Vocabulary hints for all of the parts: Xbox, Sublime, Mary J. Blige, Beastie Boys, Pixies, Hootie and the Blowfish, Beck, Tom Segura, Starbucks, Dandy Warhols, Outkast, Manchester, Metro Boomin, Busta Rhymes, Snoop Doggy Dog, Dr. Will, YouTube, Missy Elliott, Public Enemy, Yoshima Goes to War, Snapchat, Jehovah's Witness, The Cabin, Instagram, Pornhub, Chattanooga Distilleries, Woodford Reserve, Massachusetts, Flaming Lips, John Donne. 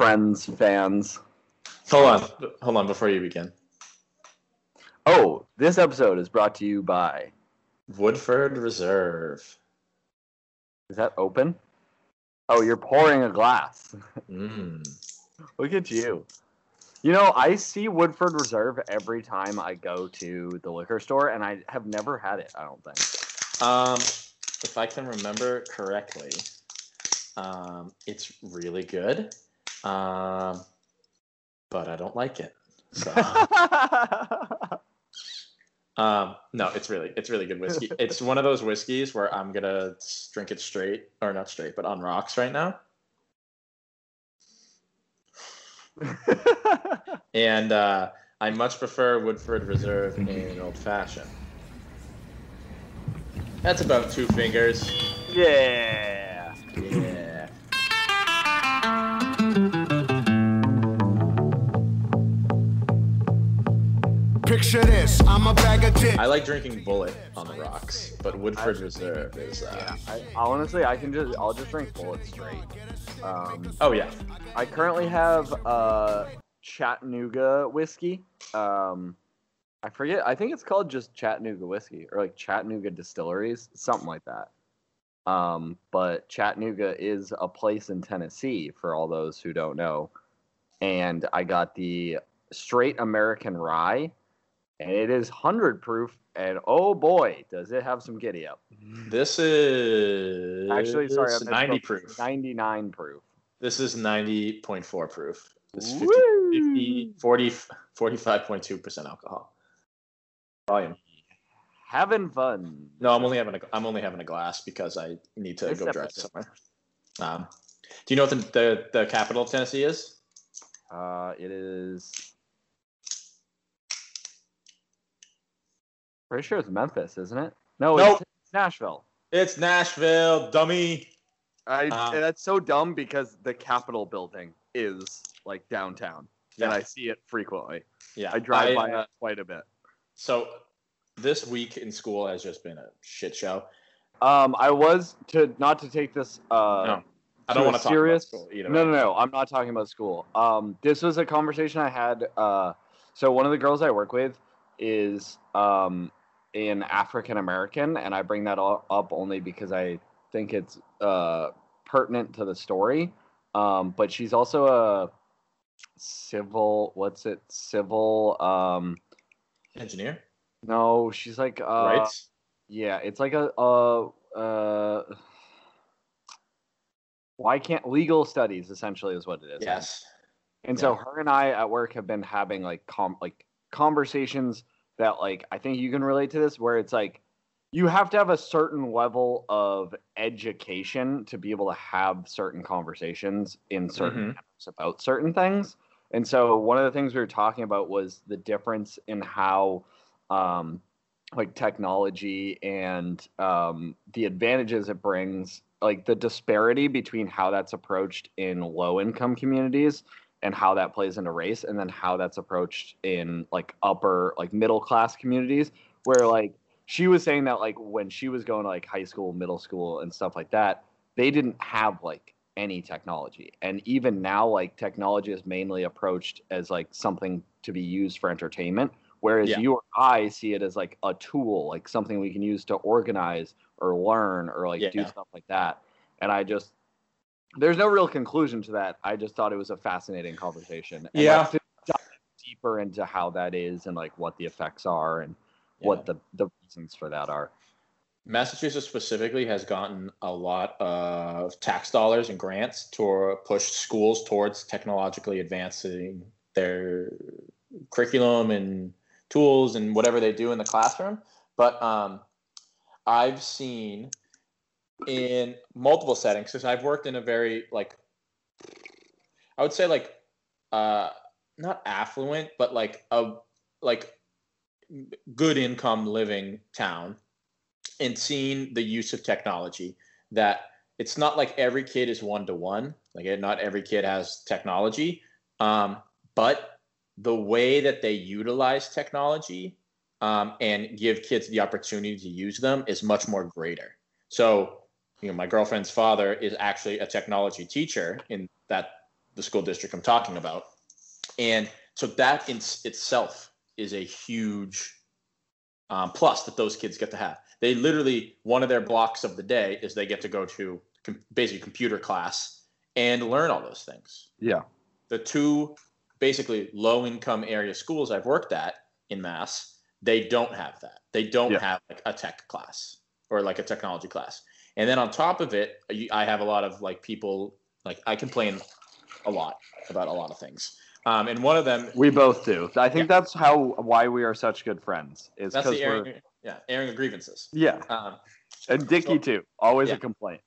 Friends fans. Hold on before you begin. Oh, this episode is brought to you by Woodford Reserve. Is that open? Oh, you're pouring a glass. Look at you. You know, I see Woodford Reserve every time I go to the liquor store, and I have never had it, I don't think. If I can remember correctly, it's really good, but I don't like it. So. No, it's really good whiskey. It's one of those whiskeys where I'm going to drink it straight, or not straight, but on rocks right now. And I much prefer Woodford Reserve in an old fashioned. That's about two fingers. Yeah. Picture this, I'm a bag of dicks. I like drinking Bullet on the rocks, but Woodford Reserve is. I'll just drink Bullet straight. I currently have Chattanooga whiskey. I forget. I think it's called just Chattanooga whiskey or like Chattanooga Distilleries, something like that. But Chattanooga is a place in Tennessee for all those who don't know. And I got the straight American rye. And it is 100 proof, and oh boy, does it have some giddy up. This is... Actually, sorry, I'm 90 proof. 99 proof. This is 90.4 proof. This is 45.2% alcohol. Volume. Having fun. No, I'm only having a glass because I need to go drive somewhere. Do you know what the capital of Tennessee is? It is... Pretty sure it's Memphis, isn't it? No, nope. It's Nashville. It's Nashville, dummy. That's so dumb because the Capitol building is like downtown, and I see it frequently. Yeah, I drive by it quite a bit. So this week in school has just been a shit show. I don't want to talk about school either. No, I'm not talking about school. This was a conversation I had. So one of the girls I work with is in African American, and I bring that all up only because I think it's pertinent to the story. But she's also a civil engineer. No, she's like rights. Yeah, it's like a why can't legal studies essentially is what it is. Yes. And so her and I at work have been having like conversations that like I think you can relate to this, where it's like you have to have a certain level of education to be able to have certain conversations in certain apps about certain things. And so one of the things we were talking about was the difference in how like technology and the advantages it brings, like the disparity between how that's approached in low income communities and how that plays into race, and then how that's approached in like upper, like middle class communities, where like she was saying that like when she was going to like high school, middle school and stuff like that, they didn't have like any technology. And even now, like technology is mainly approached as like something to be used for entertainment, whereas you or I see it as like a tool, like something we can use to organize or learn or like do stuff like that. And there's no real conclusion to that. I just thought it was a fascinating conversation. And to dive deeper into how that is and like what the effects are and what the reasons for that are. Massachusetts specifically has gotten a lot of tax dollars and grants to push schools towards technologically advancing their curriculum and tools and whatever they do in the classroom. But I've seen... in multiple settings, because I've worked in a very like I would say like not affluent, but like a like good income living town, and seen the use of technology that it's not like every kid is one-to-one, like not every kid has technology, but the way that they utilize technology and give kids the opportunity to use them is much more greater. So you know, my girlfriend's father is actually a technology teacher in that the school district I'm talking about. And so that in itself is a huge plus that those kids get to have. They literally, one of their blocks of the day is they get to go to basically computer class and learn all those things. Yeah. The two basically low-income area schools I've worked at in Mass, they don't have that. They don't have like a tech class or like a technology class. And then on top of it, I have a lot of like people, like I complain a lot about a lot of things. And one of them, we both do. I think that's why we are such good friends. Is because airing of grievances. Yeah. And Dickie too. Always a complaint.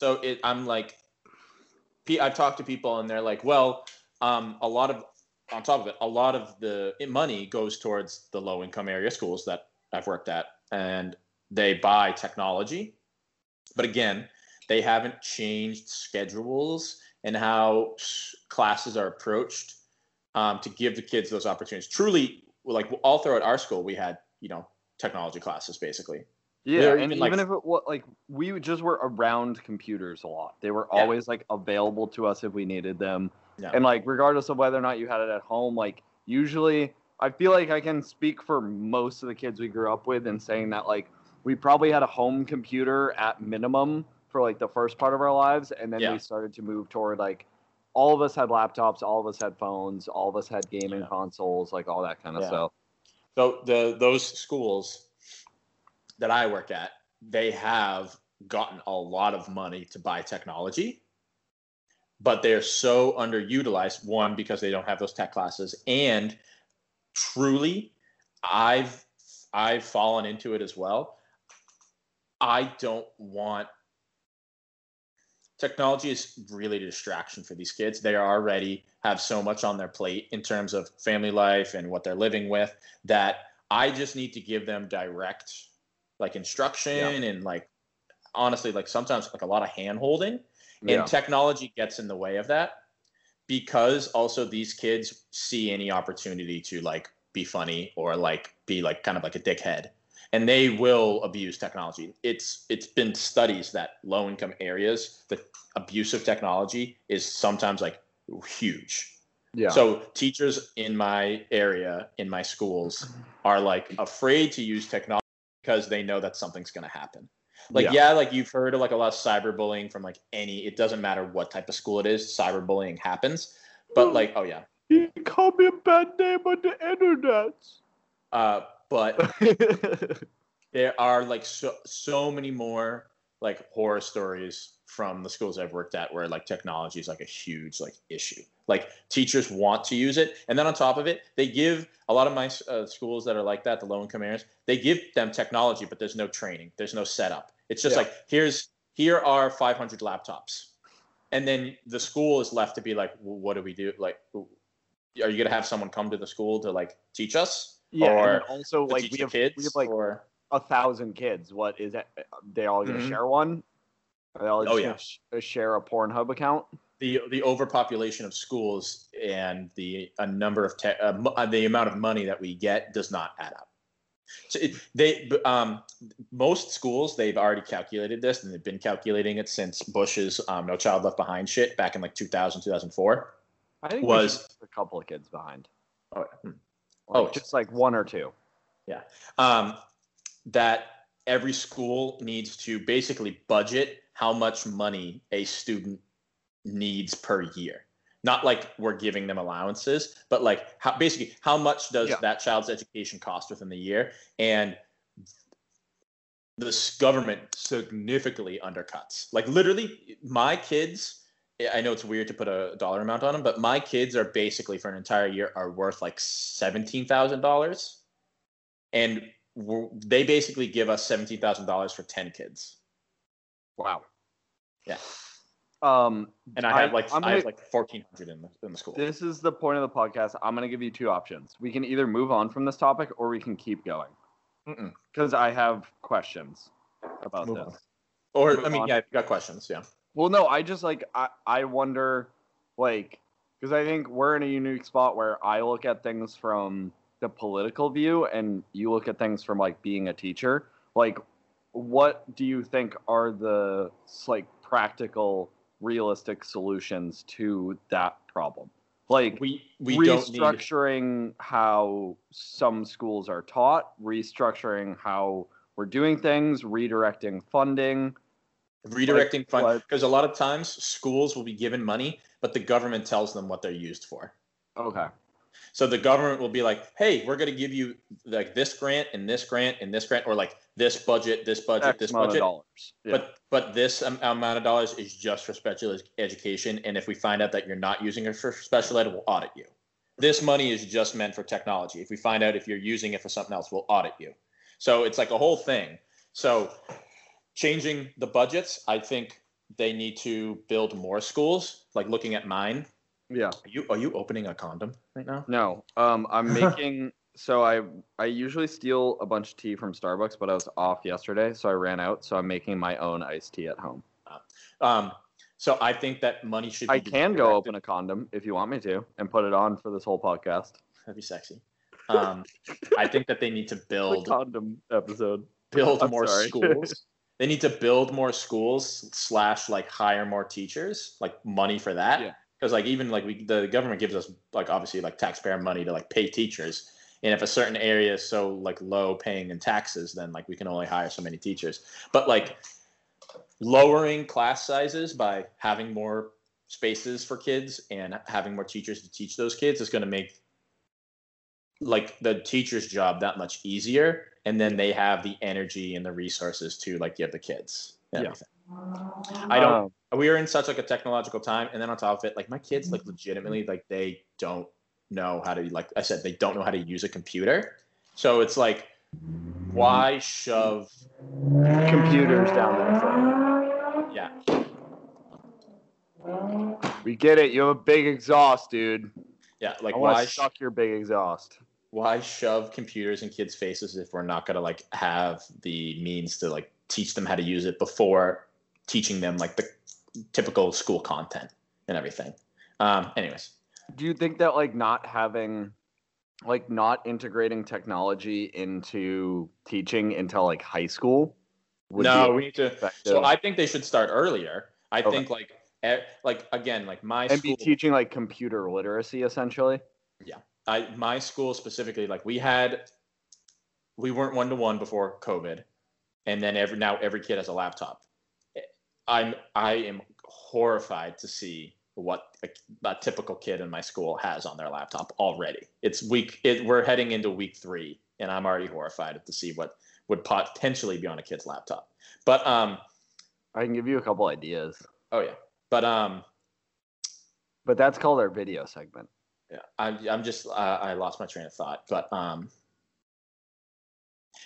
So I'm like, I've talked to people and they're like, well, a lot of, on top of it, a lot of the money goes towards the low income area schools that I've worked at, and they buy technology. But again, they haven't changed schedules and how classes are approached to give the kids those opportunities. Truly, like all throughout our school, we had, technology classes basically. Yeah, and even if it was, like, we just were around computers a lot. They were always, like, available to us if we needed them. Yeah. And, like, regardless of whether or not you had it at home, like, usually I feel like I can speak for most of the kids we grew up with in saying that, like, we probably had a home computer at minimum for, like, the first part of our lives. And then we started to move toward, like, all of us had laptops, all of us had phones, all of us had gaming consoles, like, all that kind of stuff. So those schools that I work at, they have gotten a lot of money to buy technology, but they're so underutilized, one, because they don't have those tech classes. And truly, I've fallen into it as well. I don't want, technology is really a distraction for these kids. They already have so much on their plate in terms of family life and what they're living with, that I just need to give them direct, like, instruction and, like, honestly, like, sometimes, like, a lot of hand holding, and technology gets in the way of that, because also these kids see any opportunity to, like, be funny or, like, be, like, kind of like a dickhead, and they will abuse technology. It's been studies that low income areas, the abuse of technology is sometimes, like, huge. Yeah. So teachers in my area, in my schools, are, like, afraid to use technology, because they know that something's going to happen. Like, like, you've heard of, like, a lot of cyberbullying from, like, it doesn't matter what type of school it is, cyberbullying happens. But, like, you called me a bad name on the internet. But there are, like, so many more, like, horror stories from the schools I've worked at where, like, technology is, like, a huge, like, issue. Like, teachers want to use it. And then on top of it, they give a lot of my schools that are like that, the low-income areas, they give them technology, but there's no training. There's no setup. It's just like, here are 500 laptops. And then the school is left to be like, well, what do we do? Like, are you going to have someone come to the school to, like, teach us? Yeah, or also, like, we have like, or 1,000 kids. What is that? They all going to share one? Are they all share a Pornhub account? The overpopulation of schools and the amount of money that we get does not add up. So most schools, they've already calculated this, and they've been calculating it since Bush's No Child Left Behind shit back in, like, 2000, 2004. I think was a couple of kids behind. Just like one or two. Yeah. That every school needs to basically budget how much money a student needs per year. Not like we're giving them allowances, but, like, how much does that child's education cost within the year? And this government significantly undercuts. Like, literally, my kids, I know it's weird to put a dollar amount on them, but my kids are basically, for an entire year, are worth, like, $17,000. And they basically give us $17,000 for 10 kids. Wow. Yeah. And I have, like, I have, like, 1,400 in the school. This is the point of the podcast. I'm going to give you two options. We can either move on from this topic, or we can keep going, because I have questions about this. Or, I mean, yeah, I've got questions. Yeah. Well, no, I just, like, I wonder, like, because I think we're in a unique spot where I look at things from the political view and you look at things from, like, being a teacher. Like, what do you think are the, like, practical realistic solutions to that problem. Like we restructuring how some schools are taught, restructuring how we're doing things, redirecting funding. Redirecting funding, because a lot of times schools will be given money, but the government tells them what they're used for. Okay. So the government will be like, hey, we're going to give you like this grant and this grant and this grant, or like this budget. Yeah. But this amount of dollars is just for special education. And if we find out that you're not using it for special ed, we'll audit you. This money is just meant for technology. If we find out if you're using it for something else, we'll audit you. So it's like a whole thing. So changing the budgets, I think they need to build more schools, like looking at mine. Yeah. Are you opening a condom right now? No. I'm making so I usually steal a bunch of tea from Starbucks, but I was off yesterday, so I ran out. So I'm making my own iced tea at home. So I think that money should be go open a condom if you want me to and put it on for this whole podcast. That'd be sexy. I think that they need to build the condom episode. Schools. They need to build more schools / like hire more teachers, like money for that. Yeah. Because like even like the government gives us like obviously like taxpayer money to like pay teachers, and if a certain area is so like low paying in taxes, then like we can only hire so many teachers. But like lowering class sizes by having more spaces for kids and having more teachers to teach those kids is going to make like the teacher's job that much easier, and then they have the energy and the resources to like give the kids everything. We are in such like a technological time, and then on top of it, like my kids like legitimately like they don't know how to, like I said, they don't know how to use a computer. So it's like, why shove computers down their throat? Yeah, we get it. You have a big exhaust, dude. Yeah, like why suck your big exhaust? Why shove computers in kids' faces if we're not gonna like have the means to like teach them how to use it before teaching them like the typical school content and everything? Anyways, do you think that like not integrating technology into teaching until like high school would be we need to effective? So I think they should start earlier. Think like again, like my and school be teaching like computer literacy essentially. Yeah, my school specifically, like we weren't one-to-one before COVID, and then every kid has a laptop. I am horrified to see what a typical kid in my school has on their laptop already. We're heading into week 3, and I'm already horrified to see what would potentially be on a kid's laptop. But I can give you a couple ideas. Oh yeah, but that's called our video segment. Yeah, I'm just I lost my train of thought, but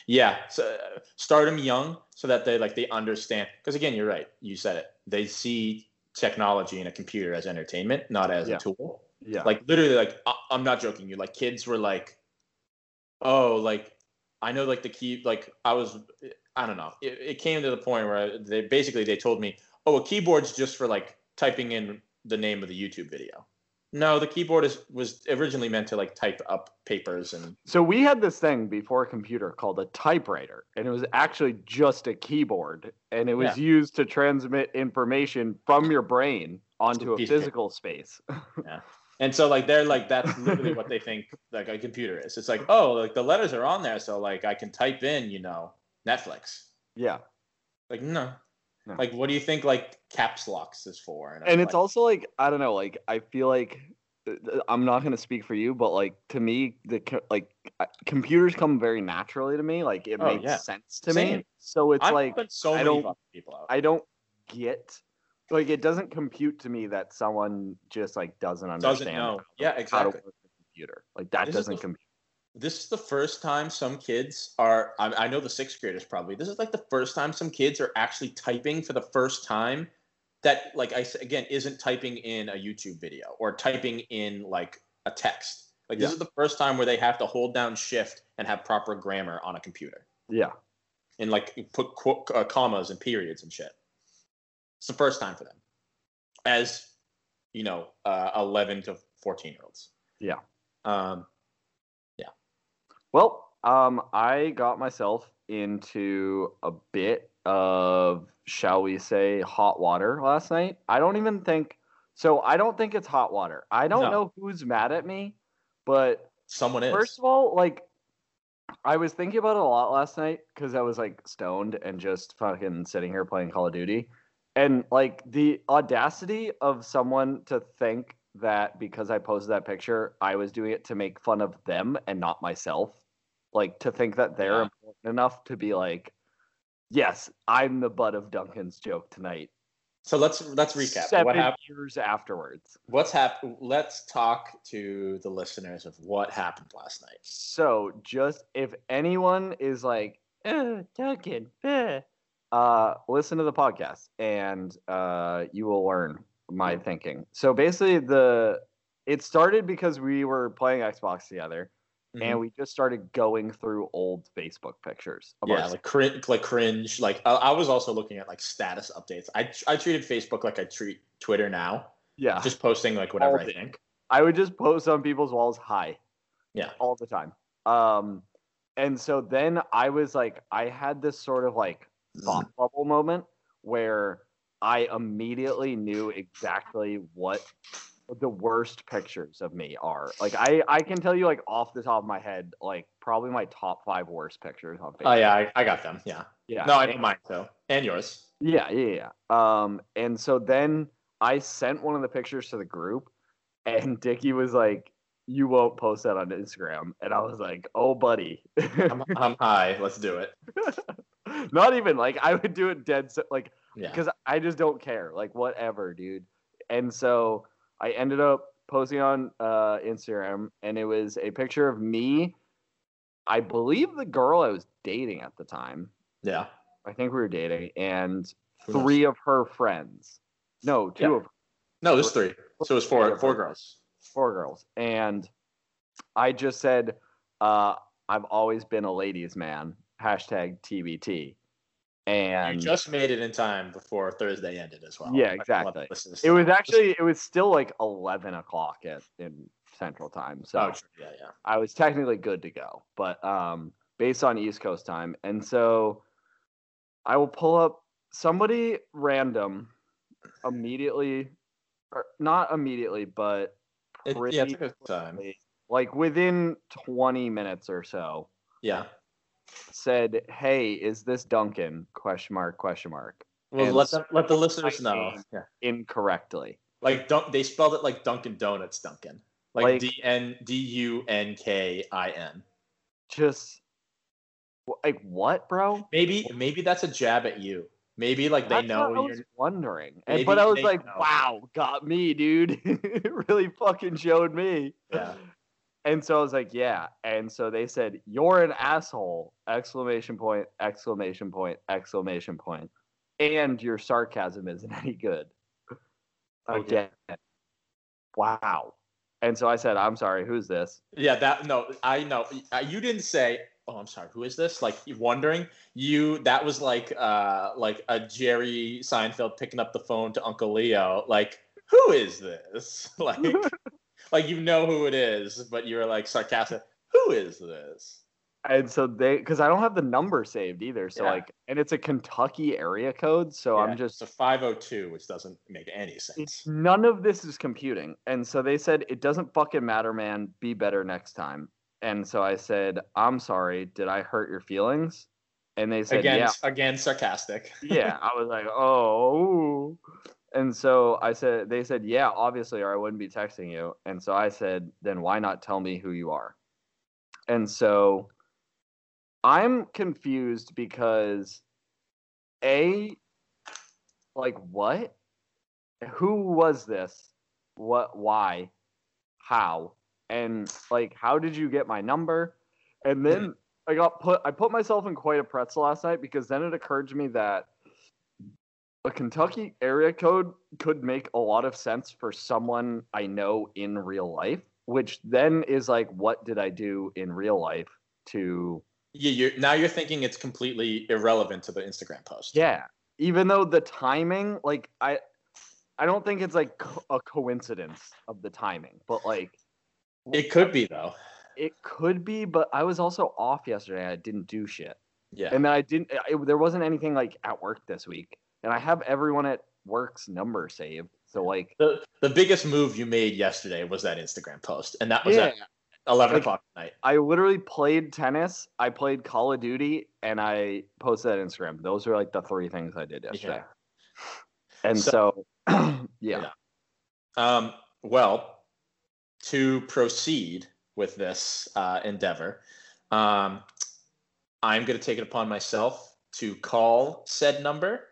yeah, so start them young so that they understand. Because again, you're right. You said it. They see technology and a computer as entertainment, not as a tool. Yeah. Like literally, like I'm not joking. You like kids were like, oh, like I know like the key. Like I don't know. It came to the point where they told me, oh, a keyboard's just for like typing in the name of the YouTube video. No, the keyboard was originally meant to like type up papers. And so we had this thing before a computer called a typewriter, and it was actually just a keyboard, and it was used to transmit information from your brain onto a physical space. Yeah. And so like they're like that's literally what they think like a computer is. It's like, oh, like the letters are on there, so like I can type in, Netflix. Yeah. Like no. Like, what do you think, like, caps locks is for? And it's like, also, like, I don't know, like, I feel like I'm not going to speak for you, but, like, to me, computers come very naturally to me. Like, it makes sense to me. So it's, I don't get, like, it doesn't compute to me that someone just, like, doesn't understand. Doesn't know. Yeah, exactly. How to work the computer. Like, that doesn't compute. This is the first time some kids are, I know the 6th graders probably, this is like the first time some kids are actually typing for the first time that, like I said, again, isn't typing in a YouTube video or typing in like a text. Like this is the first time where they have to hold down shift and have proper grammar on a computer. Yeah. And like put commas and periods and shit. It's the first time for them as, 11 to 14 year olds. Yeah. Well, I got myself into a bit of, shall we say, hot water last night. I don't even think so. I don't think it's hot water. I don't know who's mad at me, but someone is. First of all, like, I was thinking about it a lot last night because I was like stoned and just fucking sitting here playing Call of Duty. And like the audacity of someone to think that because I posted that picture, I was doing it to make fun of them and not myself. Like, to think that they're important enough to be like, yes, I'm the butt of Duncan's joke tonight. So let's recap. 7 years afterwards. What's happened? Let's talk to the listeners of what happened last night. So just if anyone is like, oh, Duncan, listen to the podcast and you will learn my thinking. So basically it started because we were playing Xbox together. Mm-hmm. And we just started going through old Facebook pictures. Like cringe. Like I was also looking at like status updates. I treated Facebook like I treat Twitter now. Yeah. Just posting like whatever I think. I would just post on people's walls. Hi. Yeah. All the time. And so then I was like, I had this sort of like thought bubble moment where I immediately knew exactly what the worst pictures of me are. Like I can tell you like off the top of my head, like probably my top 5 worst pictures on Facebook. Oh yeah, I got them. Yeah. Yeah. No, I know mine so. And yours. Yeah. And so then I sent one of the pictures to the group and Dickie was like, you won't post that on Instagram. And I was like, oh buddy. I'm high. Let's do it. Not even like I would do it dead like because I just don't care. Like whatever, dude. And so I ended up posting on Instagram, and it was a picture of me, I believe the girl I was dating at the time. Yeah. I think we were dating, and three of her friends. No, two of them. No, there's three. So it was four girls. Four girls. And I just said, I've always been a ladies' man, hashtag TBT. And you just made it in time before Thursday ended as well. Yeah, exactly. It was actually, it was still like 11 o'clock in Central Time. So I was technically good to go, but based on East Coast time. And so I will pull up somebody random immediately, or not immediately, but pretty it's a good time. Like within 20 minutes or so. Yeah. Said, hey, is this Duncan? ? Well, and let the listeners know incorrectly. Like they spelled it like Dunkin' Donuts, Duncan. Like DUNKIN. Just like what, bro? Maybe that's a jab at you. Maybe like they know you're wondering. And, but I was like, wow, got me, dude. It really fucking showed me. Yeah. And so I was like, yeah. And so they said, you're an asshole, !! And your sarcasm isn't any good. Again. Yeah. Wow. And so I said, I'm sorry, who's this? Yeah, I know. You didn't say, oh, I'm sorry, who is this? Like, wondering. That was like a Jerry Seinfeld picking up the phone to Uncle Leo. Like, who is this? Like... Like, you know who it is, but you're like sarcastic. Who is this? And so because I don't have the number saved either. So and it's a Kentucky area code. So I'm just. It's a 502, which doesn't make any sense. None of this is computing. And so they said, it doesn't fucking matter, man. Be better next time. And so I said, I'm sorry. Did I hurt your feelings? And they said, Again, sarcastic. Yeah. I was like, oh. And so they said, yeah, obviously, or I wouldn't be texting you. And so I said, then why not tell me who you are? And so I'm confused because like what? Who was this? What? Why? How? And like, how did you get my number? And then I put myself in quite a pretzel last night because then it occurred to me that a Kentucky area code could make a lot of sense for someone I know in real life, which then is like, what did I do in real life to... Yeah, now you're thinking it's completely irrelevant to the Instagram post. Yeah, even though the timing, like, I don't think it's like a coincidence of the timing, but like... It could be, though. It could be, but I was also off yesterday. I didn't do shit. Yeah. And then there wasn't anything like at work this week. And I have everyone at work's number saved. So like the biggest move you made yesterday was that Instagram post. And that was at 11 o'clock at night. I literally played tennis. I played Call of Duty and I posted that Instagram. Those were like the three things I did yesterday. Yeah. And so well, to proceed with this endeavor, I'm going to take it upon myself to call said number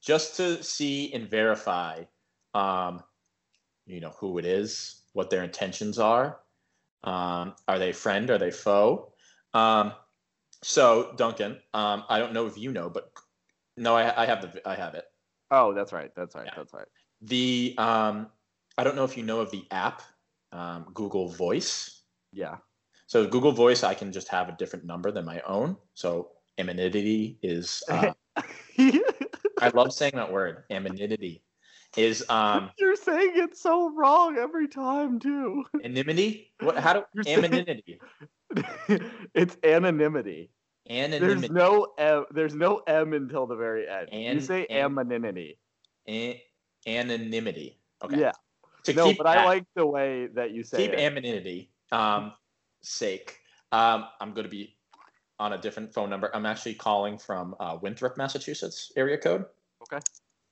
just to see and verify, who it is, what their intentions are. Are they friend? Are they foe? So Duncan, I don't know if you know, but no, I have it. Oh, that's right. That's right. The, I don't know if you know of the app, Google Voice. Yeah. So Google Voice, I can just have a different number than my own. So anonymity is, I love saying that word, anonymity is. You're saying it so wrong every time too. Anonymity? What? How do? Anonymity. It's anonymity. Anonymity. There's no M until the very end. You say anonymity. Anonymity. Okay. Yeah. But I like the way that you say it. Keep anonymity. Sake. I'm going to be on a different phone number. I'm actually calling from Winthrop, Massachusetts area code. Okay.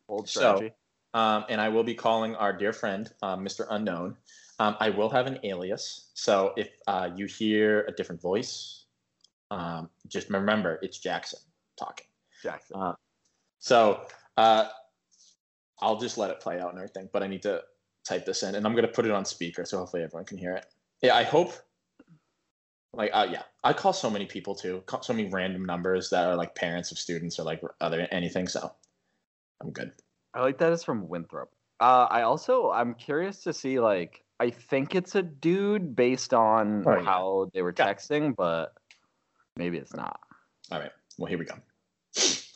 Old strategy. So, and I will be calling our dear friend, Mr. Unknown. I will have an alias. So if you hear a different voice, just remember it's Jackson talking. Jackson. So I'll just let it play out and everything, but I need to type this in and I'm going to put it on speaker. So hopefully everyone can hear it. Yeah. I hope. I call so many people too. Call so many random numbers that are like parents of students or like other anything. So I'm good. I like that it's from Winthrop. I'm curious to see like I think it's a dude based on how they were texting, but maybe it's not. All right. Well, here we go.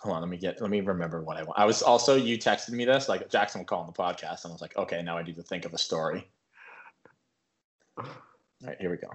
Hold on. Let me remember what I want. I was also you texted me this like Jackson will call on the podcast, and I was like, okay, now I need to think of a story. All right. Here we go.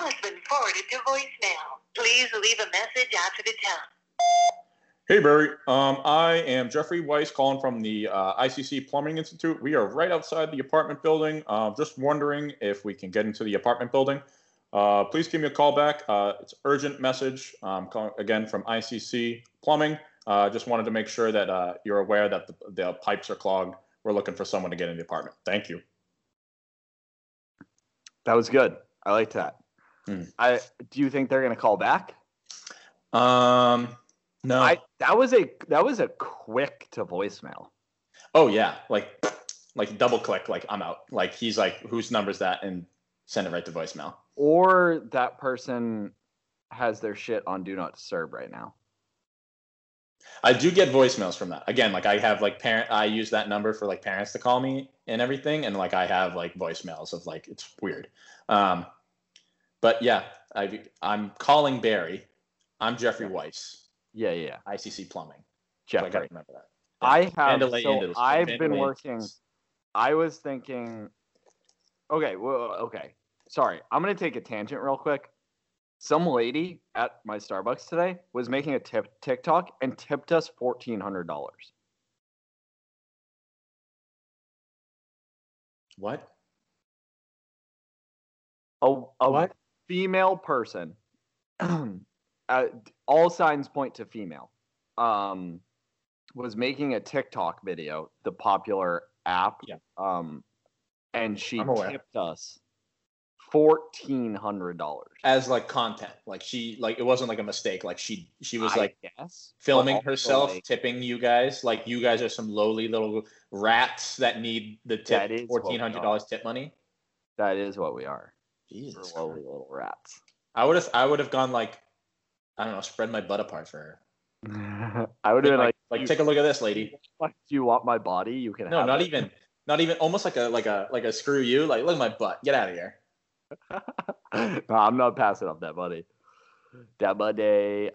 Has been forwarded to voicemail. Please leave a message after the tone. Hey, Barry. I am Jeffrey Weiss calling from the ICC Plumbing Institute. We are right outside the apartment building. Just wondering if we can get into the apartment building. Please give me a call back. It's an urgent message. Calling again from ICC Plumbing. Just wanted to make sure that you're aware that the pipes are clogged. We're looking for someone to get in the apartment. Thank you. That was good. I liked that. Do you think they're gonna call back? No. That was a quick to voicemail. Oh yeah, like double click, like I'm out. Like he's like, whose number's that, and send it right to voicemail. Or that person has their shit on Do Not Disturb right now. I do get voicemails from that. Again, like I have like I use that number for like parents to call me and everything, and like I have like voicemails of like it's weird. But yeah, I'm calling Barry. I'm Jeffrey Weiss. Yeah. ICC Plumbing. Jeffrey. So I gotta remember that. Yeah. I was thinking. Okay. Sorry, I'm gonna take a tangent real quick. Some lady at my Starbucks today was making a TikTok and tipped us $1,400. What? What? Female person, all signs point to female, was making a TikTok video, the popular app, and she tipped us $1,400 as like content. Like she, like it wasn't like a mistake. Like she was like filming herself, like, tipping you guys. Like you guys are some lowly little rats that need the tip, $1,400 tip money. That is what we are. Jesus, holy little rats. I would have gone like, I don't know, spread my butt apart for her. I would have been like take a look at this lady. Do you want my body? You can. No, have not it. Even, not even. Almost like a screw you. Like look at my butt. Get out of here. No, I'm not passing up that money. That money.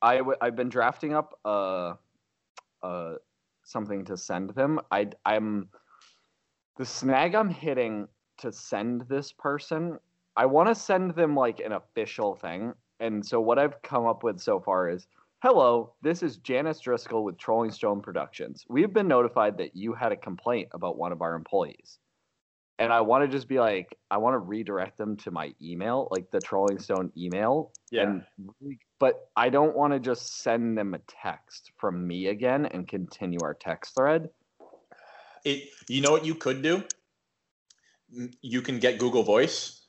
I've been drafting up a something to send them. I'm the snag I'm hitting to send this person. I want to send them like an official thing. And so what I've come up with so far is, hello, this is Janice Driscoll with Trolling Stone Productions. We've been notified that you had a complaint about one of our employees. And I want to just be like, I want to redirect them to my email, like the Trolling Stone email. Yeah. But I don't want to just send them a text from me again and continue our text thread. You know what you could do? You can get Google Voice.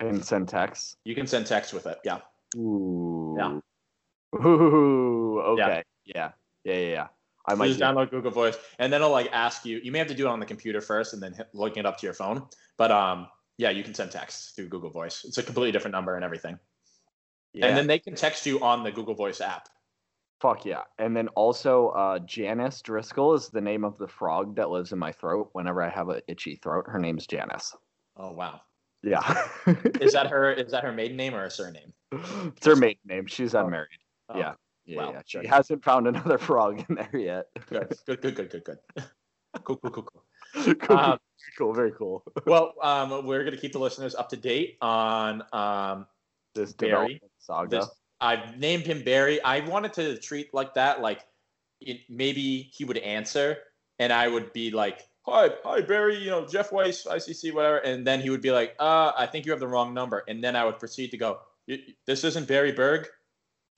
And send text. You can send text with it. Yeah. Ooh. Yeah. Ooh. Okay. Yeah. I might just download Google Voice, and then it'll like ask you. You may have to do it on the computer first, and then looking it up to your phone. But yeah, you can send text through Google Voice. It's a completely different number and everything. Yeah. And then they can text you on the Google Voice app. Fuck yeah! And then also, Janice Driscoll is the name of the frog that lives in my throat. Whenever I have an itchy throat, her name's Janice. Oh wow. Yeah. Is that her? Is that her maiden name or a surname? It's her maiden name. She's unmarried. Oh. Yeah. Yeah, wow. She hasn't found another frog in there yet. Good. Cool. Cool. Very cool. Well, we're gonna keep the listeners up to date on this Barry saga. I've named him Barry. I wanted to treat like that, like it, maybe he would answer, and I would be like, "Hi, Barry. You know, Jeff Weiss, ICC, whatever." And then he would be like, I think you have the wrong number." And then I would proceed to go, "This isn't Barry Berg."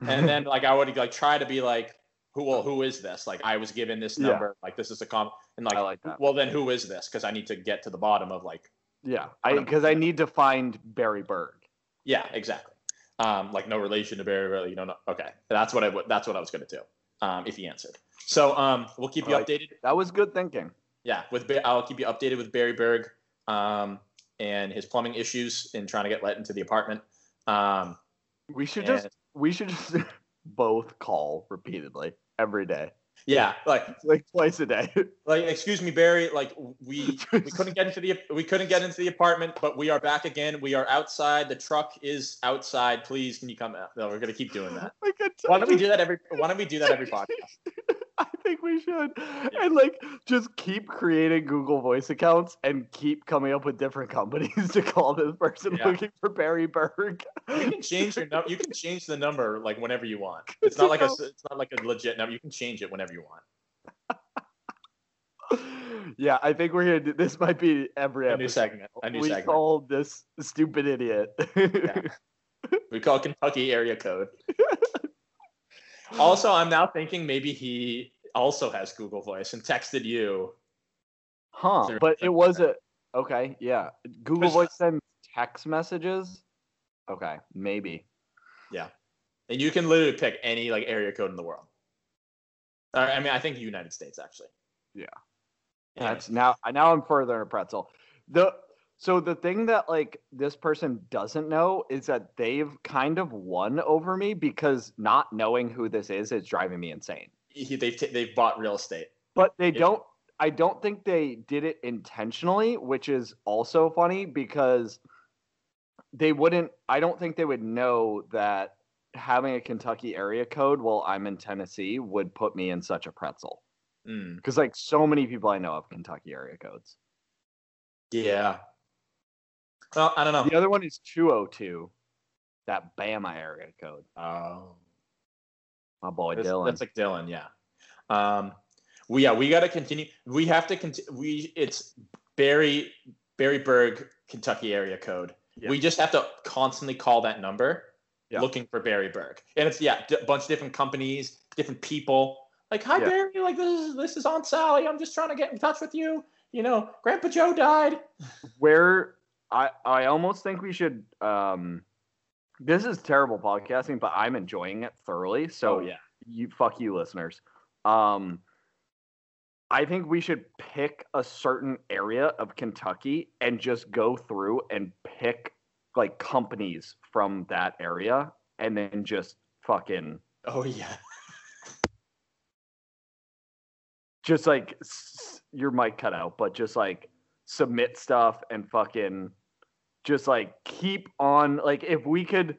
And then, like, I would like try to be like, who is this? Like, I was given this number. Yeah. Like, this is a comment. And like, I like that. Well, then who is this? Because I need to get to the bottom of like. Yeah, because I need to find Barry Berg. Yeah, exactly. Like no relation to Barry Berg. You don't know. Okay, that's what I was gonna do. If he answered. So we'll keep you updated. That was good thinking. Yeah, I'll keep you updated with Barry Berg and his plumbing issues and trying to get let into the apartment. We should just both call repeatedly every day. Yeah, like twice a day. Like, excuse me, Barry. Like we couldn't get into the apartment, but we are back again. We are outside. The truck is outside. Please, can you come out? No, we're gonna keep doing that. Why don't we do that every podcast? I think we should. Yeah. And like just keep creating Google Voice accounts and keep coming up with different companies to call this person looking for Barry Berg. You can change your number. You can change the number like whenever you want. It's not like it's not like a legit number. You can change it whenever you want. Yeah, I think we're here. This might be every episode. A new segment. We called this stupid idiot. Yeah. We call Kentucky area code. Also, I'm now thinking maybe he also has Google Voice and texted you. Huh, but it was okay, yeah. Google Voice sends text messages? Okay, maybe. Yeah. And you can literally pick any, like, area code in the world. I mean, I think United States, actually. Yeah. That's now I'm further in a pretzel. So the thing that, like, this person doesn't know is that they've kind of won over me because not knowing who this is driving me insane. They've bought real estate. But they don't – I don't think they did it intentionally, which is also funny because they wouldn't – I don't think they would know that having a Kentucky area code while I'm in Tennessee would put me in such a pretzel. Because, like, so many people I know have Kentucky area codes. Yeah. Well, I don't know. The other one is 202, that Bama area code. Oh, my boy Dylan. That's like Dylan, yeah. We gotta continue. We have to continue. It's Barry Berg, Kentucky area code. Yeah. We just have to constantly call that number, looking for Barry Berg, and it's a bunch of different companies, different people. Like, hi Barry, like this is Aunt Sally. I'm just trying to get in touch with you. You know, Grandpa Joe died. Where? I almost think we should this is terrible podcasting, but I'm enjoying it thoroughly. So fuck you, listeners. I think we should pick a certain area of Kentucky and just go through and pick like companies from that area and then just fucking just like your mic cut out, but just like submit stuff and fucking just like keep on, like if we could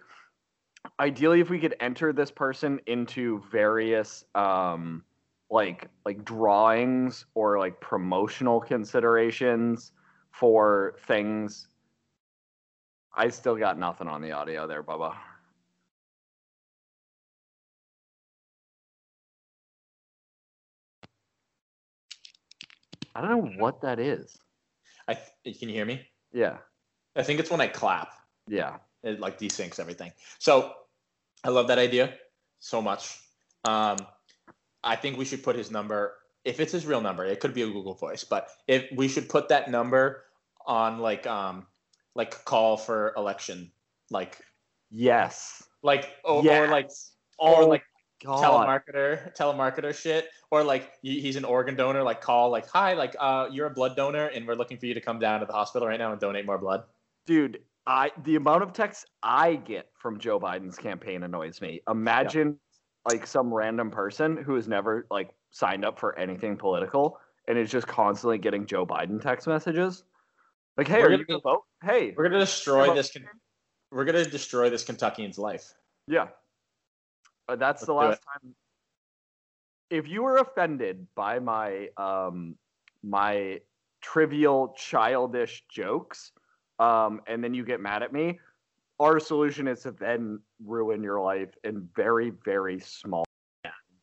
enter this person into various like drawings or like promotional considerations for things. I still got nothing on the audio there, Bubba. I don't know what that is. Can you hear me? Yeah. I think it's when I clap. Yeah. It like desyncs everything. So I love that idea so much. I think we should put his number, if it's his real number, it could be a Google Voice, but if we should put that number on like call for election, like yes, like yes. Or like or like God. telemarketer shit, or like he's an organ donor, like call like hi, like you're a blood donor and we're looking for you to come down to the hospital right now and donate more blood. Dude, the amount of texts I get from Joe Biden's campaign annoys me. Imagine like some random person who has never like signed up for anything political and is just constantly getting Joe Biden text messages. Like, hey, are you gonna vote? Hey, we're gonna destroy this. We're gonna destroy this Kentuckian's life. Yeah, that's the last time. If you were offended by my my trivial, childish jokes, and then you get mad at me, our solution is to then ruin your life in very, very small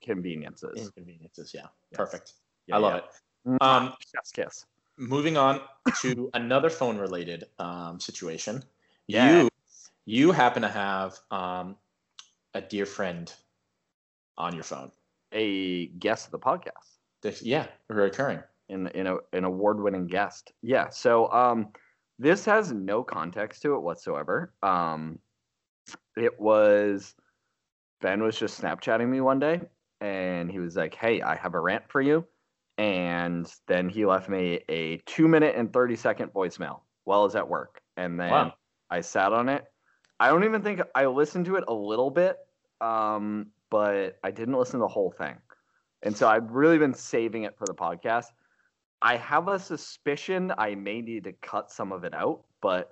inconveniences. Inconveniences, yeah. Yes. Perfect. Yeah, I love it. Chef's kiss. Moving on to another phone-related situation. Yeah. You happen to have a dear friend on your phone. A guest of the podcast. Recurring. An award-winning guest. Yeah, so this has no context to it whatsoever. It was Ben was just Snapchatting me one day, and he was like, hey, I have a rant for you. And then he left me a 2-minute and 30-second voicemail while I was at work. And then I sat on it. I don't even think I listened to it a little bit, but I didn't listen to the whole thing. And so I've really been saving it for the podcast. I have a suspicion I may need to cut some of it out, but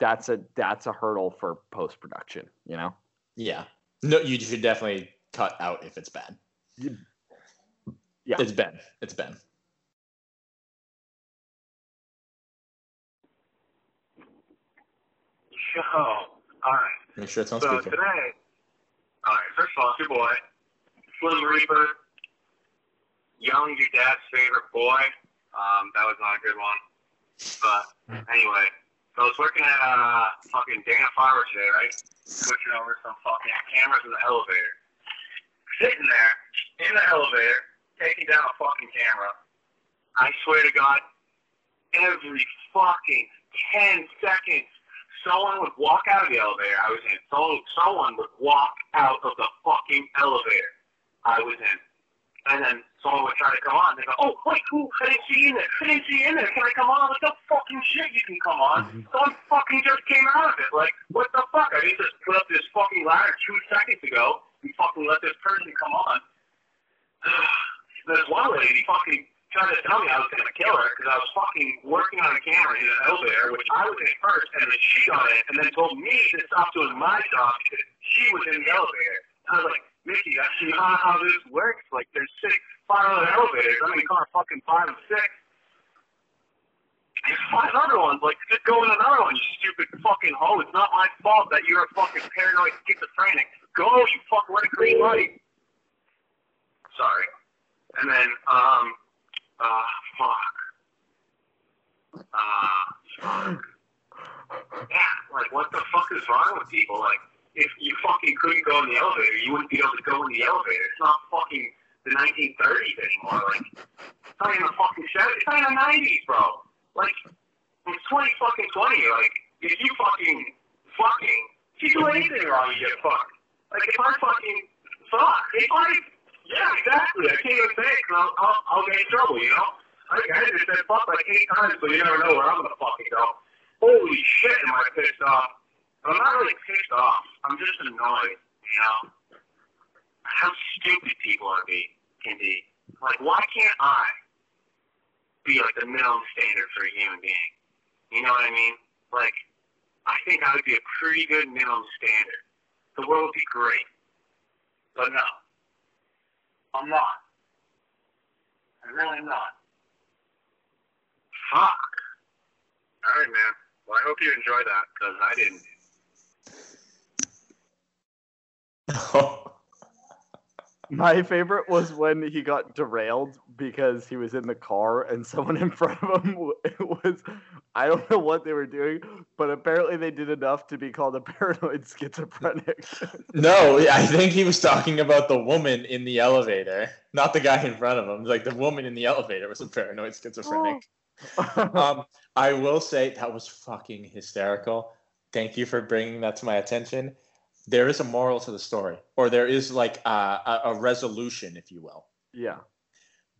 that's a hurdle for post-production, you know? Yeah. No, you should definitely cut out if it's bad. Yeah. It's Ben. Yo, all right. Make sure it's on speaker. So today, all right, first of all, it's your boy, Slim Reaper, young, your dad's favorite boy. That was not a good one. But anyway, so I was working at fucking Dana Farber today, right? Switching over some fucking cameras in the elevator. Sitting there in the elevator, taking down a fucking camera. I swear to God, every fucking 10 seconds, someone would walk out of the elevator. I was in. Someone would walk out of the fucking elevator. I was in. And then someone would try to come on. They go, oh, wait, who? I didn't see you in there. Can I come on? What the fucking shit you can come on? Mm-hmm. Someone fucking just came out of it. Like, what the fuck? I just put up this fucking ladder 2 seconds ago and fucking let this person come on. This one lady fucking tried to tell me I was going to kill her because I was fucking working on a camera in an elevator, which I was in first, and then she got in, and then told me to stop doing my job because she was in the elevator. I was like, Mickey, that's not how this works. Like, there's 5 other elevators. I'm going to call her fucking 5 and 6. There's 5 other ones. Like, just go in another one, you stupid fucking hoe. It's not my fault that you're a fucking paranoid schizophrenic. Go, you fucking what a green light. Sorry. And then, fuck. Yeah, like, what the fuck is wrong with people? Like, if you fucking couldn't go in the elevator, you wouldn't be able to go in the elevator. It's not fucking the 1930s anymore. Like, it's not even the fucking 70s. It's not even the 90s, bro. Like, it's 2020. Like, if you fucking, if you do anything wrong, you get fucked. Like, if I fucking fuck, if I... Yeah, exactly. I can't even say it because I'll get in trouble, you know? I just said fuck like 8 times, but you never know where I'm going to fucking go. Holy shit, am I pissed off. But I'm not really pissed off. I'm just annoyed, you know? How stupid people can be. Like, why can't I be, like, the minimum standard for a human being? You know what I mean? Like, I think I would be a pretty good minimum standard. The world would be great. But no. I'm not. I really am not. Fuck. All right, man. Well, I hope you enjoy that, because I didn't. My favorite was when he got derailed because he was in the car and someone in front of him was, I don't know what they were doing, but apparently they did enough to be called a paranoid schizophrenic. No, I think he was talking about the woman in the elevator, not the guy in front of him. Like, the woman in the elevator was a paranoid schizophrenic. Oh. I will say that was fucking hysterical. Thank you for bringing that to my attention. There is a moral to the story, or there is like a resolution, if you will. Yeah.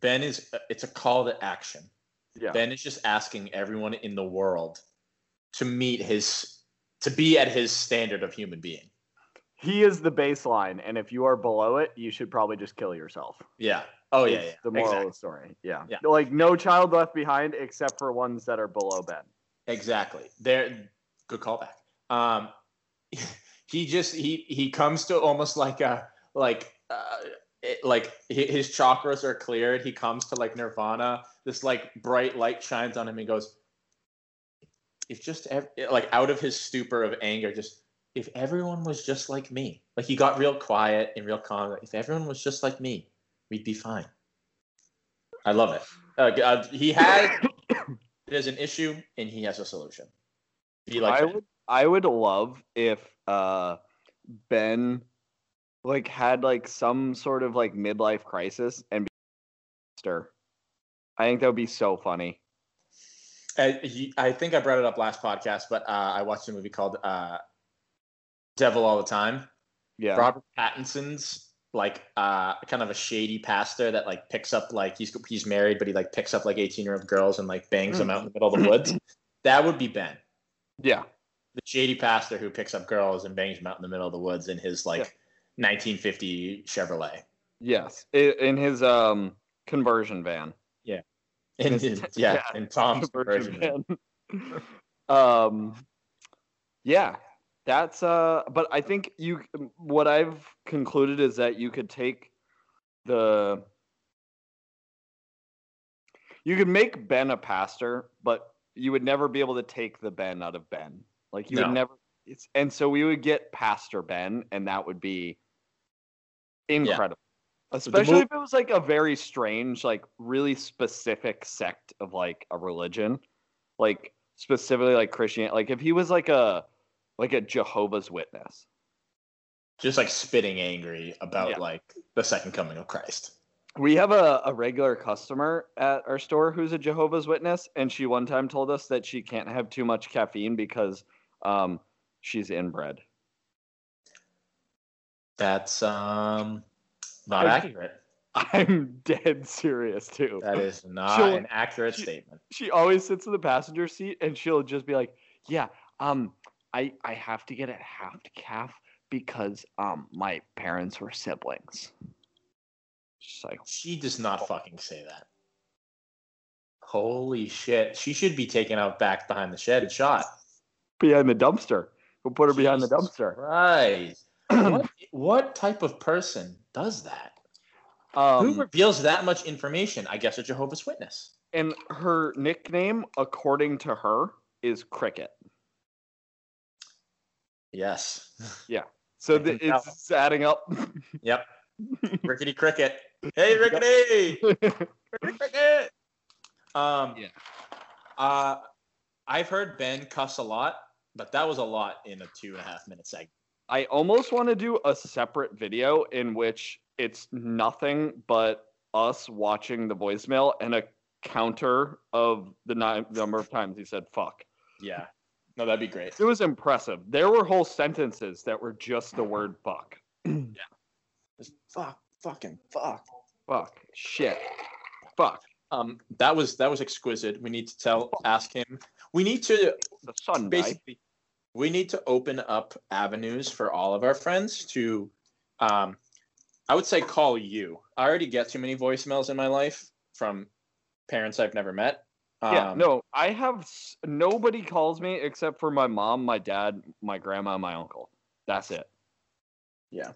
Ben is, it's a call to action. Yeah. Ben is just asking everyone in the world to meet his, to be at his standard of human being. He is the baseline. And if you are below it, you should probably just kill yourself. Yeah. Oh, yeah. Yeah. The moral of the story. Yeah. Yeah. Like, no child left behind except for ones that are below Ben. Exactly. There. Good callback. He just he comes to almost like a like his chakras are cleared. He comes to like nirvana. This like bright light shines on him. He goes, if just like out of his stupor of anger, just if everyone was just like me. Like, he got real quiet and real calm. If everyone was just like me, we'd be fine. I love it. He has there's an issue and he has a solution. He likes it. I would love if Ben like had like some sort of like midlife crisis and be a monster. I think that would be so funny. I think I brought it up last podcast, but I watched a movie called Devil All the Time. Yeah. Robert Pattinson's like kind of a shady pastor that like picks up like he's married, but he like picks up like 18-year-old girls and like bangs them out in the middle of the woods. That would be Ben. Yeah. The shady pastor who picks up girls and bangs them out in the middle of the woods in his like 1950 Chevrolet. Yes, in his conversion van. Yeah, in Tom's conversion van. Yeah, that's. But I think what I've concluded is that you could take the. You could make Ben a pastor, but you would never be able to take the Ben out of Ben. Like, you would never, and so we would get Pastor Ben, and that would be incredible. Yeah. Especially if it was like a very strange, like really specific sect of like a religion, like specifically like Christianity. Like, if he was like a Jehovah's Witness, just like spitting angry about like the second coming of Christ. We have a regular customer at our store who's a Jehovah's Witness, and she one time told us that she can't have too much caffeine because she's inbred. That's not accurate. I'm dead serious too. That is not an accurate statement. She always sits in the passenger seat and she'll just be like, yeah, I have to get it half calf because my parents were siblings. She's like, she does not fucking say that. Holy shit. She should be taken out back behind the shed and shot. Behind the dumpster. We'll put her behind the dumpster. Right. What type of person does that? Who reveals that much information? I guess a Jehovah's Witness. And her nickname, according to her, is Cricket. Yes. Yeah. So it's adding up. Yep. Rickety Cricket. Hey, Rickety! Rickety Cricket! I've heard Ben cuss a lot, but that was a lot in a 2.5-minute segment. I almost want to do a separate video in which it's nothing but us watching the voicemail and a counter of the number of times he said fuck. Yeah. No, that'd be great. It was impressive. There were whole sentences that were just the word fuck. Yeah. Just fuck, fucking fuck. Fuck, shit, fuck. That was exquisite. We need to ask him. We need to we need to open up avenues for all of our friends to, I would say, call you. I already get too many voicemails in my life from parents I've never met. I have nobody calls me except for my mom, my dad, my grandma, and my uncle. That's it. Yeah.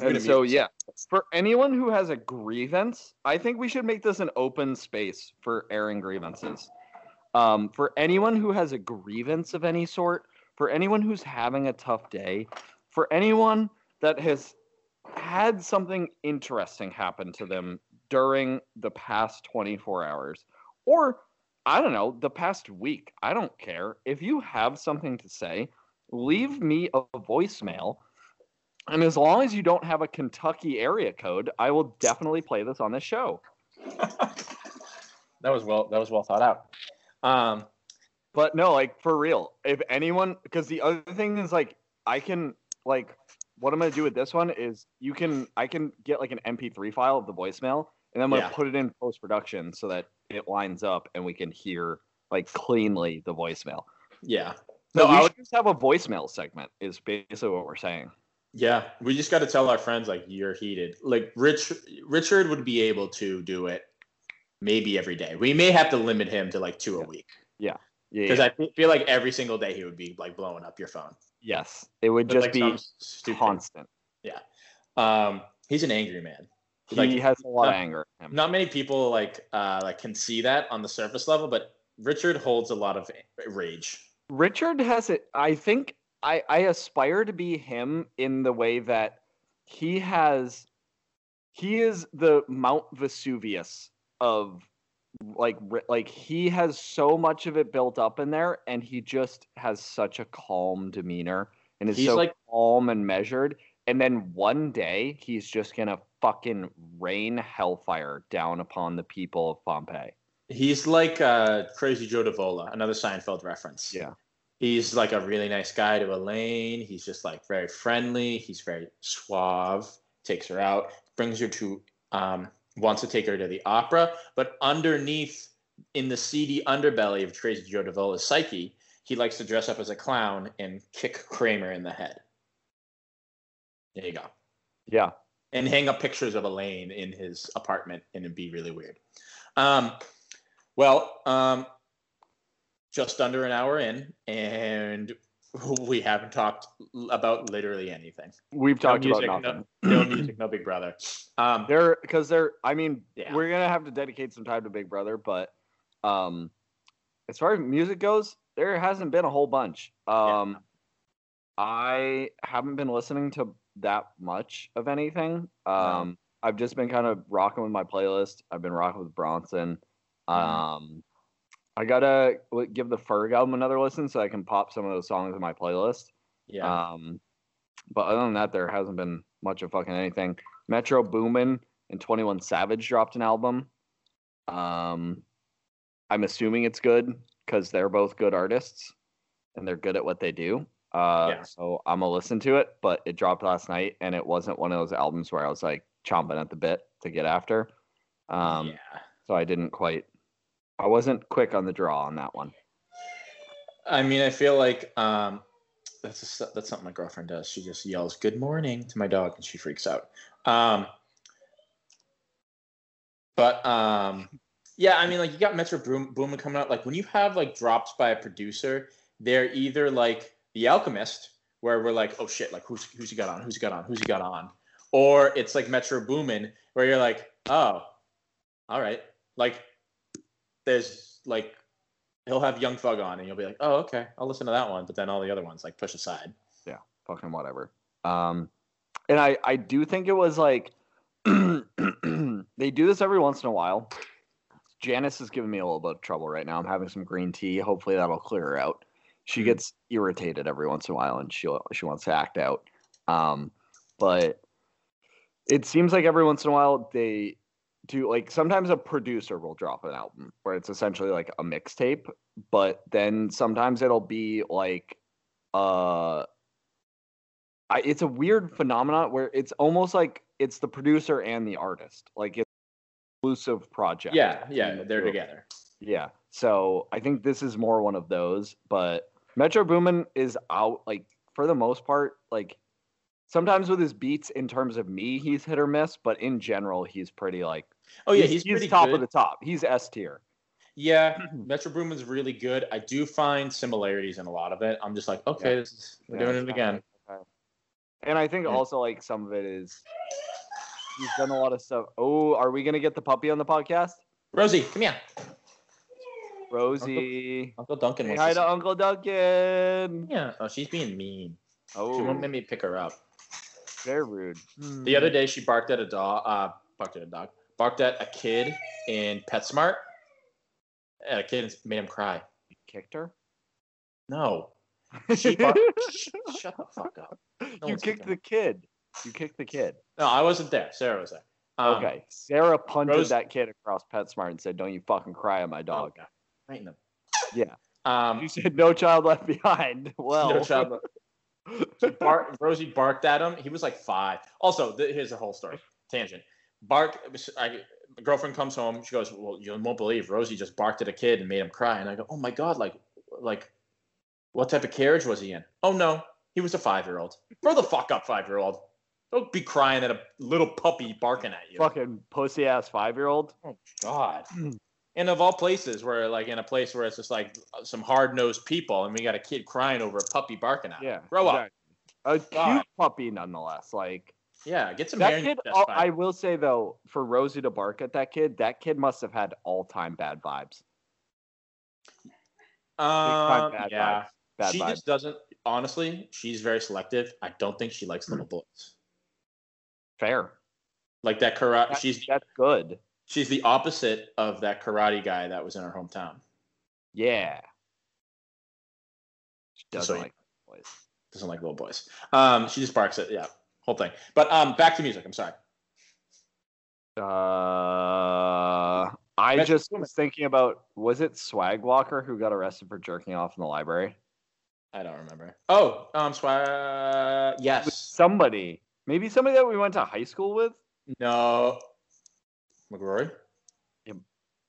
And so, yeah, for anyone who has a grievance, I think we should make this an open space for airing grievances. For anyone who has a grievance of any sort, for anyone who's having a tough day, for anyone that has had something interesting happen to them during the past 24 hours, or, I don't know, the past week, I don't care. If you have something to say, leave me a voicemail. And as long as you don't have a Kentucky area code, I will definitely play this on the show. That was well thought out. But no, like, for real, if anyone, because the other thing is, like, I can, like, what I'm going to do with this one is I can get like an MP3 file of the voicemail, and I'm going to put it in post-production so that it lines up and we can hear, like, cleanly the voicemail. Yeah. So no, I would just have a voicemail segment is basically what we're saying. Yeah, we just got to tell our friends, like, you're heated. Like, Richard would be able to do it maybe every day. We may have to limit him to, like, two a week. Yeah. Because I feel like every single day he would be, like, blowing up your phone. Yes. It would just be constant. Yeah. He's an angry man. Like, he has a lot of anger. Not many people, like can see that on the surface level, but Richard holds a lot of rage. Richard has it, I think... I aspire to be him in the way that he is the Mount Vesuvius of, like he has so much of it built up in there, and he just has such a calm demeanor, and is so, like, calm and measured. And then one day he's just going to fucking rain hellfire down upon the people of Pompeii. He's like Crazy Joe Davola, another Seinfeld reference. Yeah. He's like a really nice guy to Elaine. He's just, like, very friendly. He's very suave. Takes her out. Brings her to, wants to take her to the opera. But underneath, in the seedy underbelly of Crazy Joe Davola's psyche, he likes to dress up as a clown and kick Kramer in the head. There you go. Yeah. And hang up pictures of Elaine in his apartment, and it'd be really weird. Just under an hour in, and we haven't talked about literally anything. We've talked about nothing. No music, no Big Brother. We're going to have to dedicate some time to Big Brother, but as far as music goes, there hasn't been a whole bunch. I haven't been listening to that much of anything. No. I've just been kind of rocking with my playlist. I've been rocking with Bronson. I gotta give the Ferg album another listen so I can pop some of those songs in my playlist. Yeah. But other than that, there hasn't been much of fucking anything. Metro Boomin and 21 Savage dropped an album. I'm assuming it's good because they're both good artists and they're good at what they do. So I'm gonna listen to it, but it dropped last night, and it wasn't one of those albums where I was, like, chomping at the bit to get after. So I wasn't quick on the draw on that one. I mean, I feel like that's something my girlfriend does. She just yells "Good morning" to my dog, and she freaks out. I mean, like, you got Metro Boomin coming out. Like, when you have, like, drops by a producer, they're either like The Alchemist, where we're like, "Oh shit!" Like, who's he got on? Who's he got on? Who's he got on? Or it's like Metro Boomin, where you're like, "Oh, all right," like. There's, like, he'll have Young Thug on, and you'll be like, oh, okay, I'll listen to that one. But then all the other ones, like, push aside. Yeah, fucking whatever. And I do think it was, like, they do this every once in a while. Janice is giving me a little bit of trouble right now. I'm having some green tea. Hopefully that'll clear her out. She gets irritated every once in a while, and she wants to act out. But it seems like every once in a while they... do, like, sometimes a producer will drop an album where it's essentially like a mixtape, but then sometimes it'll be like it's a weird phenomenon where it's almost like it's the producer and the artist, like, it's an exclusive project. They're together. Yeah, so I think this is more one of those, but Metro Boomin is out, like, for the most part, like, sometimes with his beats, in terms of me, he's hit or miss, but in general, he's pretty, like... Oh, yeah, he's pretty top good. Of the top. He's S tier. Yeah, Metro Boomin's really good. I do find similarities in a lot of it. I'm just like, okay, we're doing it again. Right. And I think also like some of it is he's done a lot of stuff. Oh, are we gonna get the puppy on the podcast? Rosie, come here. Rosie. Uncle Duncan. Hey, hi to Uncle Duncan. Yeah. Oh, she's being mean. Oh. She won't let me pick her up. Very rude. The other day, she barked at a dog. Barked at a kid in PetSmart. And a kid made him cry. You kicked her? No. She barked. Shut the fuck up. No, you kicked the kid. You kicked the kid. No, I wasn't there. Sarah was there. Okay. Sarah punted that kid across PetSmart and said, "Don't you fucking cry at my dog." Okay. Right in them. Yeah. You said no child left behind. Well. No child left. Rosie barked at him. He was like 5. Also, here's the whole story. Tangent. My girlfriend comes home. She goes, "Well, you won't believe Rosie just barked at a kid and made him cry." And I go, "Oh my god! Like, what type of carriage was he in?" "Oh no, he was a 5-year-old." Grow the fuck up, 5-year-old. Don't be crying at a little puppy barking at you. Fucking pussy ass 5-year-old. Oh god. And of all places, where like in a place where it's just like some hard-nosed people, and we got a kid crying over a puppy barking at him. Yeah, grow up. A cute puppy, nonetheless. Like, yeah, get some. That kid. I will say though, for Rosie to bark at that kid must have had all-time bad vibes. Bad vibes. Bad she vibes. Just doesn't. Honestly, she's very selective. I don't think she likes little boys. Fair. Like that karate. That's good. She's the opposite of that karate guy that was in her hometown. Yeah. She doesn't like little boys. Doesn't like little boys. She just barks at, whole thing. But back to music. I'm sorry. I just was thinking about, was it Swag Walker who got arrested for jerking off in the library? I don't remember. Oh, Swag. Yes. Somebody. Maybe somebody that we went to high school with? No. McGrory? Yeah.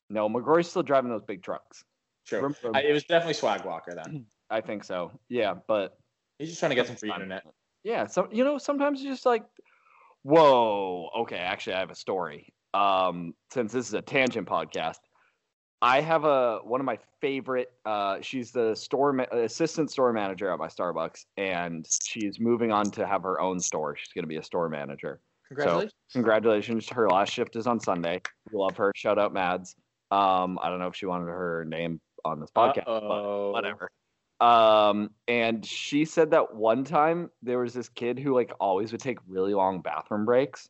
No, McGrory's still driving those big trucks. Sure. It was definitely Swag Walker then. I think so. Yeah, but... he's just trying to get some free internet. Yeah, so, you know, sometimes you're just like, whoa, okay, actually I have a story. Since this is a tangent podcast, I have one of my favorite, she's the assistant store manager at my Starbucks, and she's moving on to have her own store. She's going to be a store manager. Congratulations. So, congratulations. Her last shift is on Sunday. We love her. Shout out Mads. I don't know if she wanted her name on this podcast, but whatever. And she said that one time there was this kid who like always would take really long bathroom breaks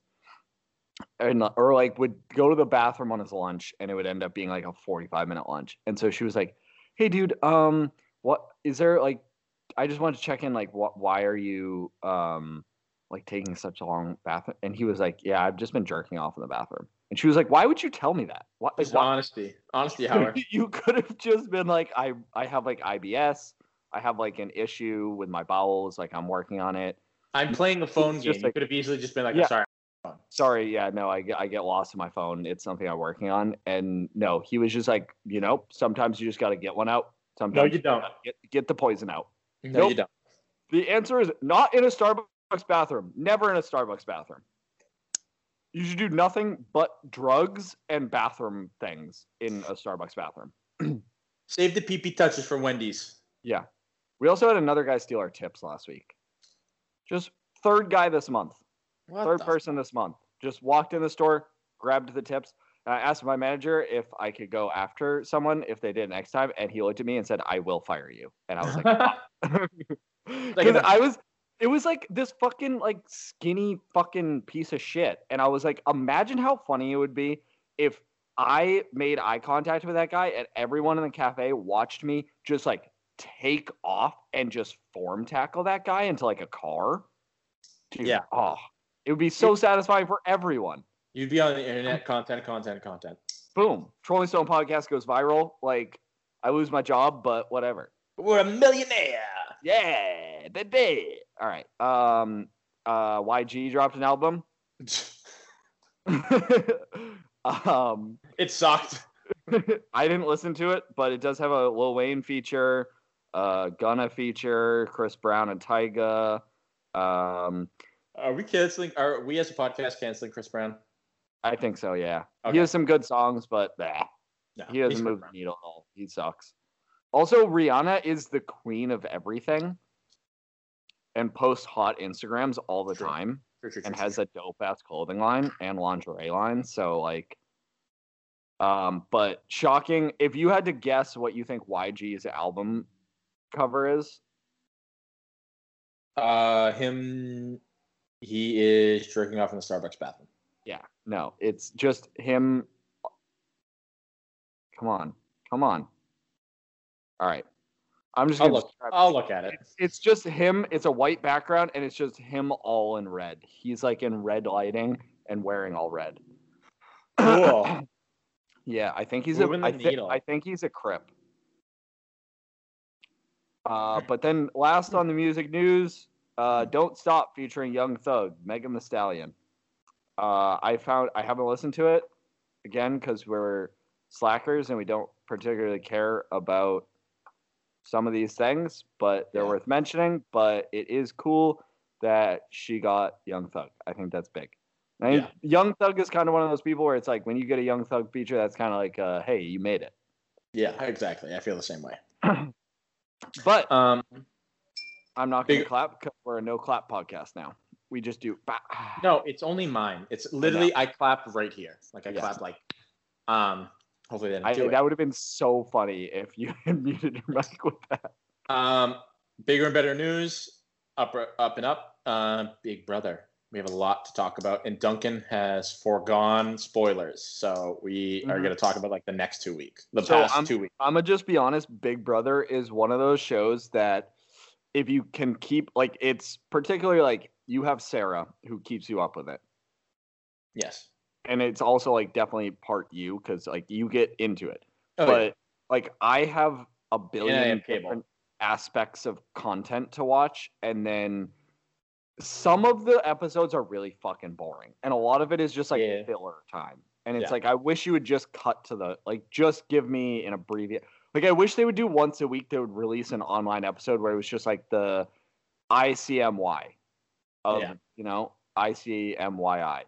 or like would go to the bathroom on his lunch and it would end up being like a 45-minute lunch. And so she was like, "Hey dude, what is there like, I just wanted to check in. Like, why are you, like taking such a long bathroom?" And he was like, "Yeah, I've just been jerking off in the bathroom." And she was like, "Why would you tell me that?" What, like, honesty, Howard. You could have just been like, I have like IBS. I have like an issue with my bowels. Like I'm working on it. I'm playing the phone game. Like, you could have easily just been like, "I'm sorry." Sorry, yeah, no, I get lost in my phone. It's something I'm working on. And no, he was just like, you know, sometimes you just got to get one out. Sometimes no, you don't. Get the poison out. No, you don't. The answer is not in a Starbucks bathroom. Never in a Starbucks bathroom. You should do nothing but drugs and bathroom things in a Starbucks bathroom. Save the pee-pee touches for Wendy's. Yeah. We also had another guy steal our tips last week. Just third guy this month. Third person this month. Just walked in the store, grabbed the tips. And I asked my manager if I could go after someone if they did next time. And he looked at me and said, "I will fire you." And I was like, "Because it was like this fucking like skinny fucking piece of shit." And I was like, imagine how funny it would be if I made eye contact with that guy and everyone in the cafe watched me just like take off and just form tackle that guy into like a car. Dude, yeah. Oh, it would be so satisfying for everyone. You'd be on the internet, content. Boom. Trolling Stone Podcast goes viral. Like, I lose my job, but whatever. We're a millionaire. Yeah, baby. All right. YG dropped an album. It sucked. I didn't listen to it, but it does have a Lil Wayne feature, Gunna feature, Chris Brown and Tyga. Are we as a podcast canceling Chris Brown? I think so, yeah. Okay. He has some good songs, but he doesn't move the needle at all. He sucks. Also, Rihanna is the queen of everything. and posts hot Instagrams all the time. And has a dope-ass clothing line and lingerie line. So, like, but shocking. If you had to guess what you think YG's album cover is. He is jerking off in the Starbucks bathroom. Yeah, no, it's just him. Come on. All right. I'm just going to look at it. It's just him. It's a white background, and it's just him all in red. He's like in red lighting and wearing all red. Cool. Yeah, I think he's a Crip. But then last on the music news, Don't Stop featuring Young Thug, Megan Thee Stallion. I haven't listened to it again because we're slackers and we don't particularly care about some of these things, but they're worth mentioning. But it is cool that she got Young Thug. I think that's big. Young Thug is kind of one of those people where it's like when you get a Young Thug feature, that's kind of like, hey, you made it. Yeah, exactly. I feel the same way. But I'm not going to clap because we're a no clap podcast now. We just do. Bah. No, it's only mine. It's literally I clap right here. Like clap like. Hopefully they didn't do it. That would have been so funny if you had muted your mic with that. Bigger and better news. Up and up. Big Brother. We have a lot to talk about, and Duncan has foregone spoilers, so we are going to talk about like the next 2 weeks. Past 2 weeks. I'm gonna just be honest. Big Brother is one of those shows that if you can keep like, it's particularly like you have Sarah who keeps you up with it. Yes. And it's also like definitely part you because like you get into it, like I have a billion different aspects of content to watch, and then some of the episodes are really fucking boring, and a lot of it is just like filler time. And it's like I wish you would just cut to the just give me an abbreviate. Like I wish they would do once a week. They would release an online episode where it was just like the ICMY of ICMYI,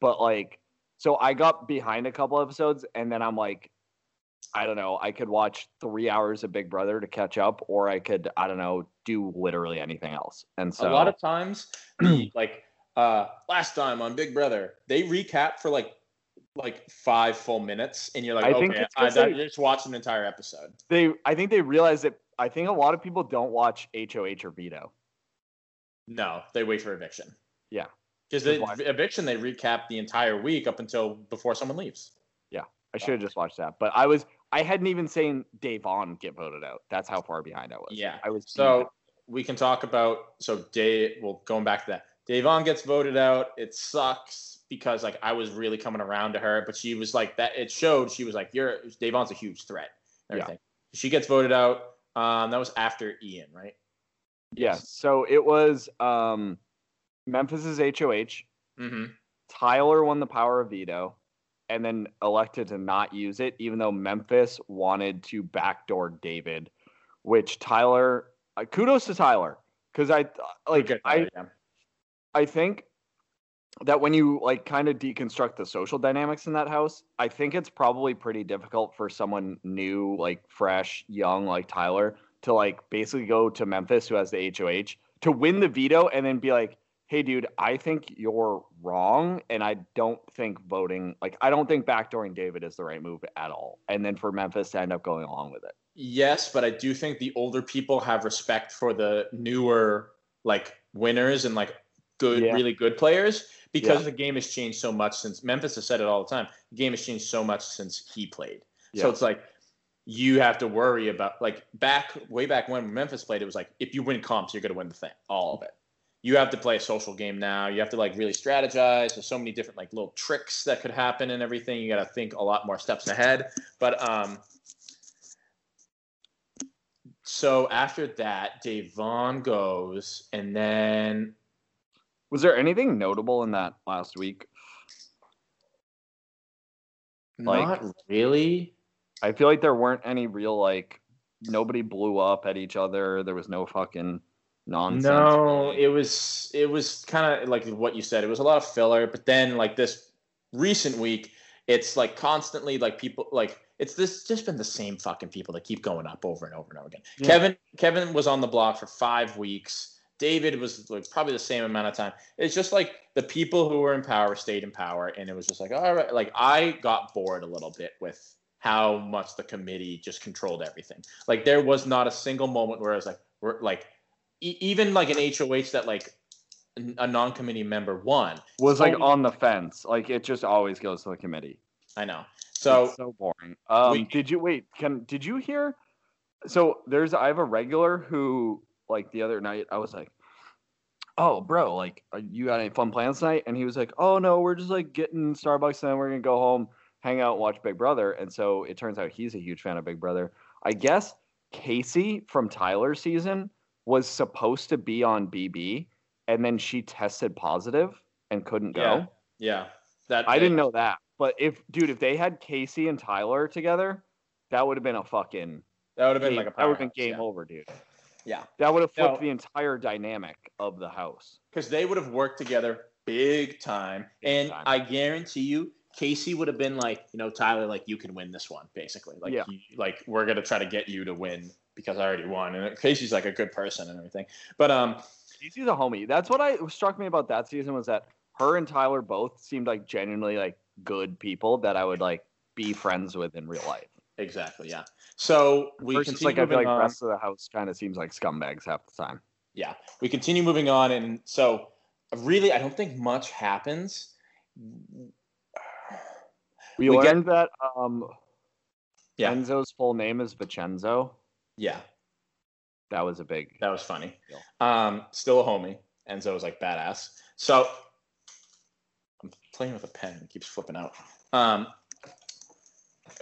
but like. So I got behind a couple episodes, and then I'm like, I don't know, I could watch 3 hours of Big Brother to catch up, or I could, I don't know, do literally anything else. And so a lot of times, like last time on Big Brother, they recap for like 5 full minutes, and you're like, I just watched an entire episode. I think they realize that. I think a lot of people don't watch HOH or Veto. No, they wait for eviction. Yeah. Because eviction, they recap the entire week up until before someone leaves. Yeah, I should have just watched that. But I hadn't even seen Davon get voted out. That's how far behind I was. Yeah, we can talk about. So going back to that, Davon gets voted out. It sucks because like I was really coming around to her, but she was like that. It showed she was like, Davon's a huge threat. Everything. Yeah. She gets voted out. That was after Ian, right? Yeah. So it was. Memphis's HOH. Mm-hmm. Tyler won the power of veto and then elected to not use it, even though Memphis wanted to backdoor David, which Tyler, kudos to Tyler, because I think that when you like kind of deconstruct the social dynamics in that house, I think it's probably pretty difficult for someone new, like fresh, young, like Tyler, to like basically go to Memphis, who has the HOH, to win the veto and then be like, hey, dude, I think you're wrong, and I don't think I don't think backdooring David is the right move at all. And then for Memphis to end up going along with it. Yes, but I do think the older people have respect for the newer, like, winners and, like, really good players because the game has changed so much since – Memphis has said it all the time. The game has changed so much since he played. Yeah. So it's like you have to worry about – like, way back when Memphis played, it was like if you win comps, you're going to win the thing, all of it. You have to play a social game now. You have to like really strategize. There's so many different like little tricks that could happen and everything. You got to think a lot more steps ahead. But so after that, Davon goes, and then was there anything notable in that last week? Not really. I feel like there weren't any real like nobody blew up at each other. There was no fucking nonsense. No, it was kind of like what you said. It was a lot of filler, but then like this recent week, it's like constantly like people like it's this just been the same fucking people that keep going up over and over and over again. Yeah. Kevin was on the block for 5 weeks. David was like probably the same amount of time. It's just like the people who were in power stayed in power, and it was just like, all right, like I got bored a little bit with how much the committee just controlled everything. Like there was not a single moment where I was like, we're like, even like an HOH that like a non-committee member won was like on the fence. Like it just always goes to the committee. I know. So it's so boring. Did you hear? So I have a regular who like the other night I was like, oh bro, like you got any fun plans tonight? And he was like, oh no, we're just like getting Starbucks and then we're going to go home, hang out, watch Big Brother. And so it turns out he's a huge fan of Big Brother. I guess Casey from Tyler's season was supposed to be on BB and then she tested positive and couldn't go. Yeah. I didn't know that. But if they had Casey and Tyler together, that would have been game over, dude. Yeah. That would have flipped the entire dynamic of the house. Because they would have worked together big time. I guarantee you, Casey would have been like, you know, Tyler, like, you can win this one, basically. Like, we're going to try to get you to win because I already won. And Casey's like a good person and everything. But Casey's a homie. That's what struck me about that season was that her and Tyler both seemed like genuinely like good people that I would like be friends with in real life. Exactly, yeah. So we continue like, I feel like the rest of the house kind of seems like scumbags half the time. Yeah, we continue moving on, and so really, I don't think much happens. We learned that Enzo's full name is Vincenzo. Yeah, that was funny. Deal. Still a homie. Enzo was like badass. So I'm playing with a pen; it keeps flipping out.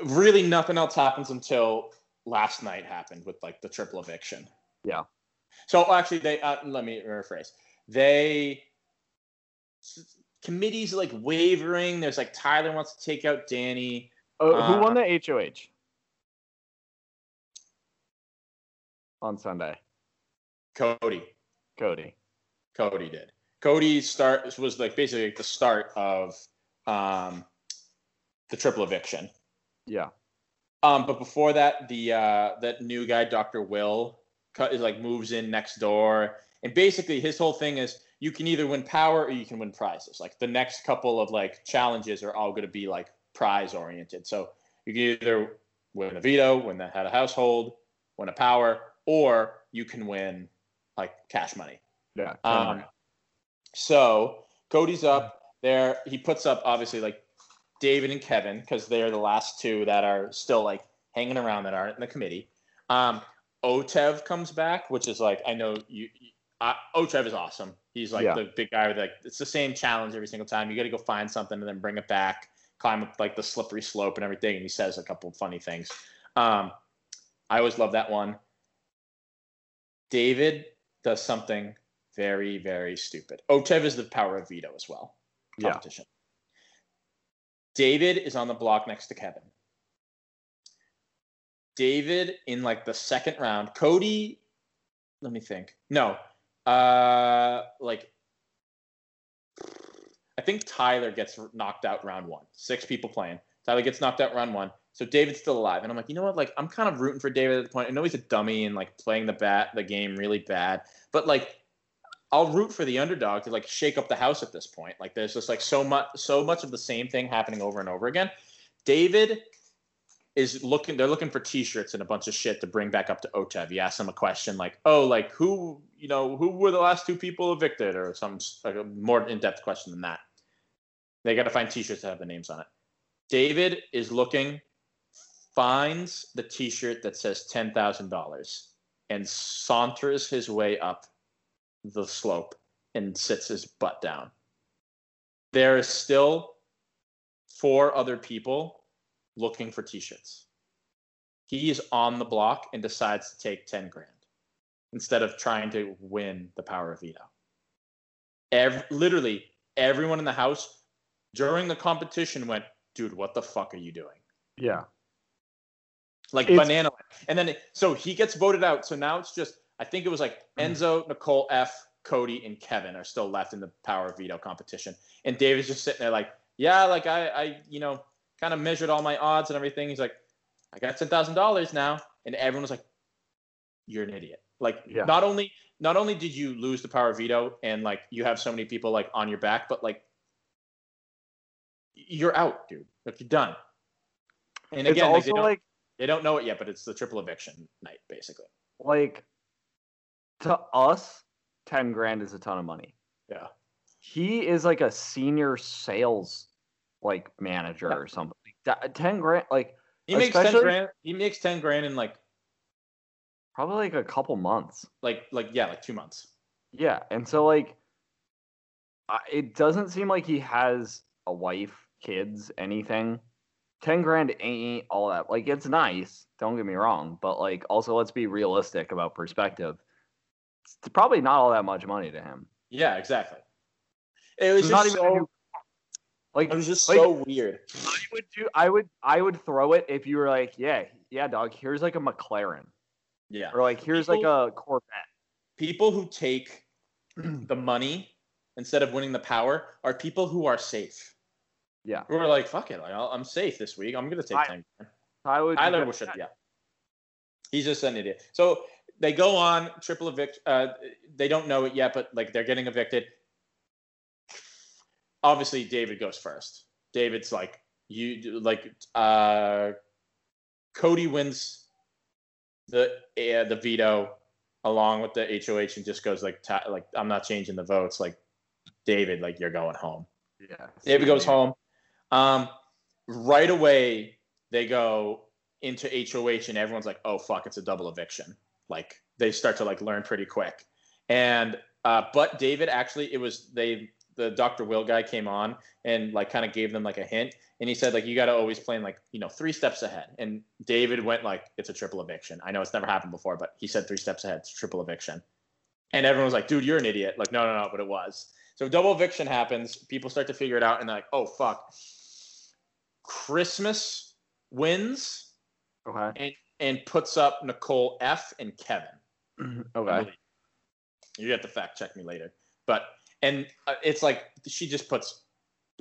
Really nothing else happens until last night happened with like the triple eviction. Yeah. So actually they, let me rephrase. Committee's like wavering. There's like Tyler wants to take out Danny. Who won the HOH? On Sunday. Cody did. Cody's start was like basically like the start of the triple eviction. Yeah. But before that, the that new guy, Dr. Will, moves in next door. And basically his whole thing is you can either win power or you can win prizes. Like the next couple of like challenges are all going to be like prize oriented. So you can either win a veto, win the head of household, win a power, or you can win like cash money. Yeah. So Cody's up there. He puts up obviously like David and Kevin, because they are the last two that are still like hanging around that aren't in the committee. Otev comes back, which is like, I know Otev is awesome. He's like the big guy with like, it's the same challenge every single time. You got to go find something and then bring it back, climb up like the slippery slope and everything. And he says a couple of funny things. I always love that one. David does something very, very stupid. Otev is the power of veto as well. Competition. Yeah. David is on the block next to Kevin. David in like the second round. Cody, let me think. No. I think Tyler gets knocked out round one. 6 people playing. Tyler gets knocked out round one. So David's still alive. And I'm like, you know what? Like, I'm kind of rooting for David at the point. I know he's a dummy and like playing the game really bad. But like, I'll root for the underdog to like shake up the house at this point. Like there's just like so much of the same thing happening over and over again. David is they're looking for t-shirts and a bunch of shit to bring back up to Otev. You ask him a question like, oh, like who were the last 2 people evicted or some like a more in-depth question than that. They got to find t-shirts that have the names on it. David is looking, finds the t-shirt that says $10,000 and saunters his way up the slope and sits his butt down. There is still 4 other people looking for t-shirts. He is on the block and decides to take $10,000 instead of trying to win the power of veto. Literally everyone in the house during the competition went, dude, what the fuck are you doing? Yeah. Like banana. And then, so he gets voted out. So now it's just, I think it was like Enzo, Nicole F, Cody, and Kevin are still left in the power of veto competition. And David's just sitting there like, yeah, like I you know, kind of measured all my odds and everything. He's like, I got $10,000 now. And everyone was like, you're an idiot. Like, yeah. not only did you lose the power of veto and like you have so many people like on your back, but like you're out, dude. Like, you're done. And again, it's also they don't know it yet, but it's the triple eviction night, basically. Like, to us, $10,000 is a ton of money. Yeah. He is like a senior sales like manager or something. $10,000, like he makes $10,000 in like probably like a couple months. Like 2 months. Yeah, and so like it doesn't seem like he has a wife, kids, anything. $10,000 ain't all that. Like, it's nice, don't get me wrong, but like also let's be realistic about perspective. It's probably not all that much money to him. Yeah, exactly. It was just so weird. I would throw it if you were like, yeah, dog, here's like a McLaren. Yeah. Or like, here's like a Corvette. People who take the money instead of winning the power are people who are safe. Yeah. Who are like, fuck it, like, I'm safe this week. I'm going to take time. Tyler will shut you up. He's just an idiot. So they go on triple evict. They don't know it yet, but like they're getting evicted. Obviously, David goes first. David's like, Cody wins the veto along with the HOH and just goes like I'm not changing the votes. Like, David, like, you're going home. Yeah. David goes home. Right away, they go into HOH and everyone's like, oh fuck, it's a double eviction. Like, they start to like learn pretty quick. And but David actually, the Dr. Will guy came on and like kind of gave them like a hint, and he said like, you got to always plan like, you know, 3 steps ahead. And David went like, it's a triple eviction. I know it's never happened before, but he said 3 steps ahead, it's a triple eviction. And everyone was like, dude, you're an idiot. Like, no, but it was. So double eviction happens. People start to figure it out, and they're like, oh fuck. Christmas wins, okay, and puts up Nicole F and Kevin. Okay, you have to fact check me later, but. And it's like she just puts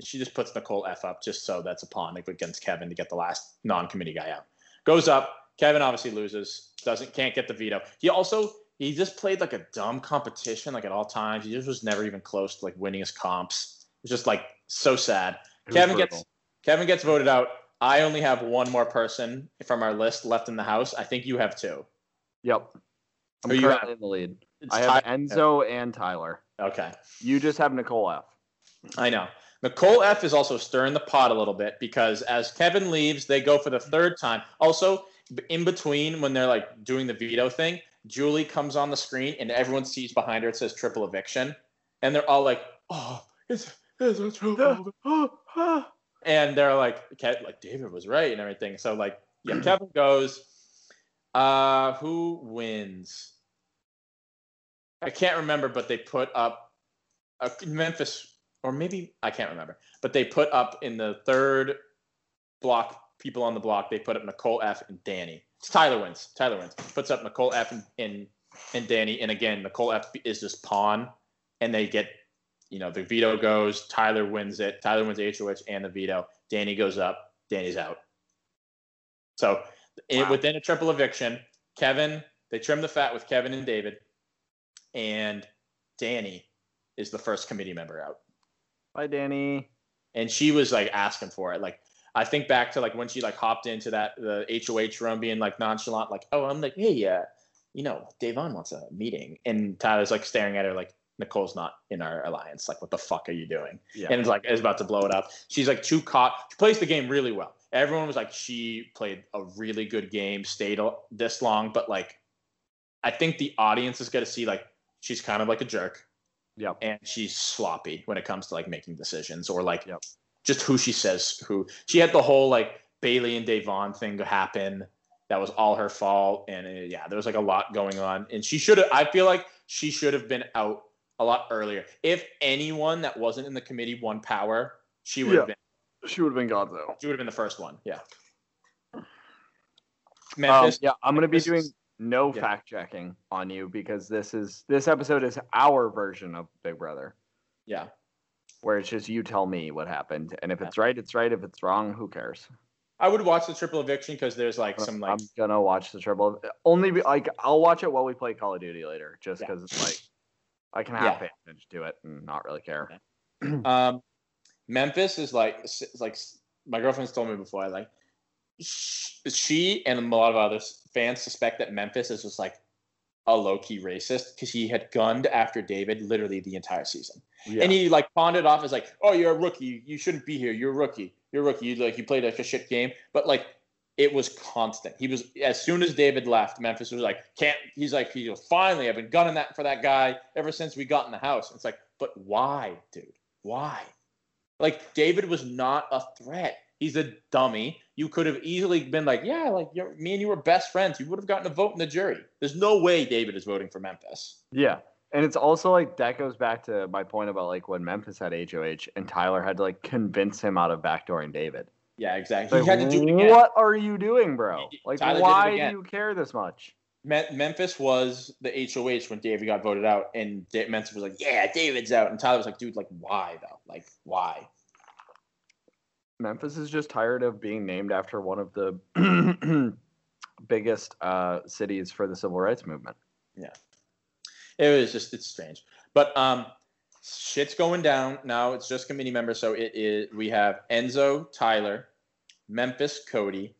Nicole F up just so that's a pawn against Kevin to get the last non-committee guy out. Goes up. Kevin obviously loses. Can't get the veto. He just played like a dumb competition like at all times. He just was never even close to like winning his comps. It's just like so sad. Kevin gets voted out. I only have one more person from our list left in the house. I think you have 2. Yep. I'm currently in the lead. I have Enzo and Tyler. Okay. You just have Nicole F. I know. Nicole F is also stirring the pot a little bit because as Kevin leaves, they go for the 3rd time. Also, in between when they're like doing the veto thing, Julie comes on the screen and everyone sees behind her it says triple eviction. And they're all like, oh, it's a triple. And they're like David was right and everything. So like, yeah, Kevin goes. Who wins? I can't remember, but they put up Memphis, or maybe I can't remember, but they put up in the 3rd block, people on the block, they put up Nicole F and Danny. It's Tyler wins. Puts up Nicole F and Danny, and again, Nicole F is just pawn, and they get, you know, the veto goes, Tyler wins it, Tyler wins HOH and the veto, Danny goes up, Danny's out. So, within a triple eviction, Kevin, they trim the fat with Kevin and David, and Danny is the first committee member out. Bye, Danny. And she was like asking for it. Like, I think back to like when she like hopped into the HOH room being like nonchalant, like, oh, I'm like, hey, yeah, you know, Davon wants a meeting. And Tyler's like staring at her like, Nicole's not in our alliance. Like, what the fuck are you doing? Yeah. And it's like, it's about to blow it up. She's like too caught. She plays the game really well. Everyone was like, she played a really good game, stayed this long. But like, I think the audience is going to see like, she's kind of like a jerk. Yeah. And she's sloppy when it comes to like making decisions or like just who she says who. She had the whole like Bailey and Davon thing happen. That was all her fault. And yeah, there was like a lot going on. And I feel like she should have been out a lot earlier. If anyone that wasn't in the committee won power, she would have been. She would have been gone though. She would have been the first one. Yeah. Memphis. I'm going to be doing fact checking on you because this episode is our version of Big Brother. Yeah. Where it's just you tell me what happened. And if it's right, it's right. If it's wrong, who cares? I would watch the Triple Eviction because there's like some like. I'm gonna watch the Triple. Only like I'll watch it while we play Call of Duty later, just because it's like I can half pay attention to it and not really care. Yeah. Memphis is like my girlfriend's told me before. Like she and a lot of other fans suspect that Memphis is just like a low key racist because he had gunned after David literally the entire season, and he like pawned it off as like, oh, you're a rookie, you shouldn't be here, you're a rookie. You're a rookie. You played like a shit game, but like it was constant. He was as soon as David left, Memphis was like, can't. He's like, he goes, finally, I've been gunning that for that guy ever since we got in the house. It's like, but why, dude? Why? Like David was not a threat. He's a dummy. You could have easily been like, yeah, like me and you were best friends. You would have gotten a vote in the jury. There's no way David is voting for Memphis. Yeah. And it's also like that goes back to my point about like when Memphis had HOH and Tyler had to like convince him out of backdooring David. Yeah, exactly. Like, he had to do it again. What are you doing, bro? Like, Tyler why do you care this much? Memphis was the HOH when David got voted out, and Memphis was like, yeah, David's out. And Tyler was like, dude, like, why though? Like, why? Memphis is just tired of being named after one of the biggest cities for the civil rights movement. Yeah. It was just, it's strange. But shit's going down now. It's just committee members. So it is, we have Enzo, Tyler, Memphis, Cody,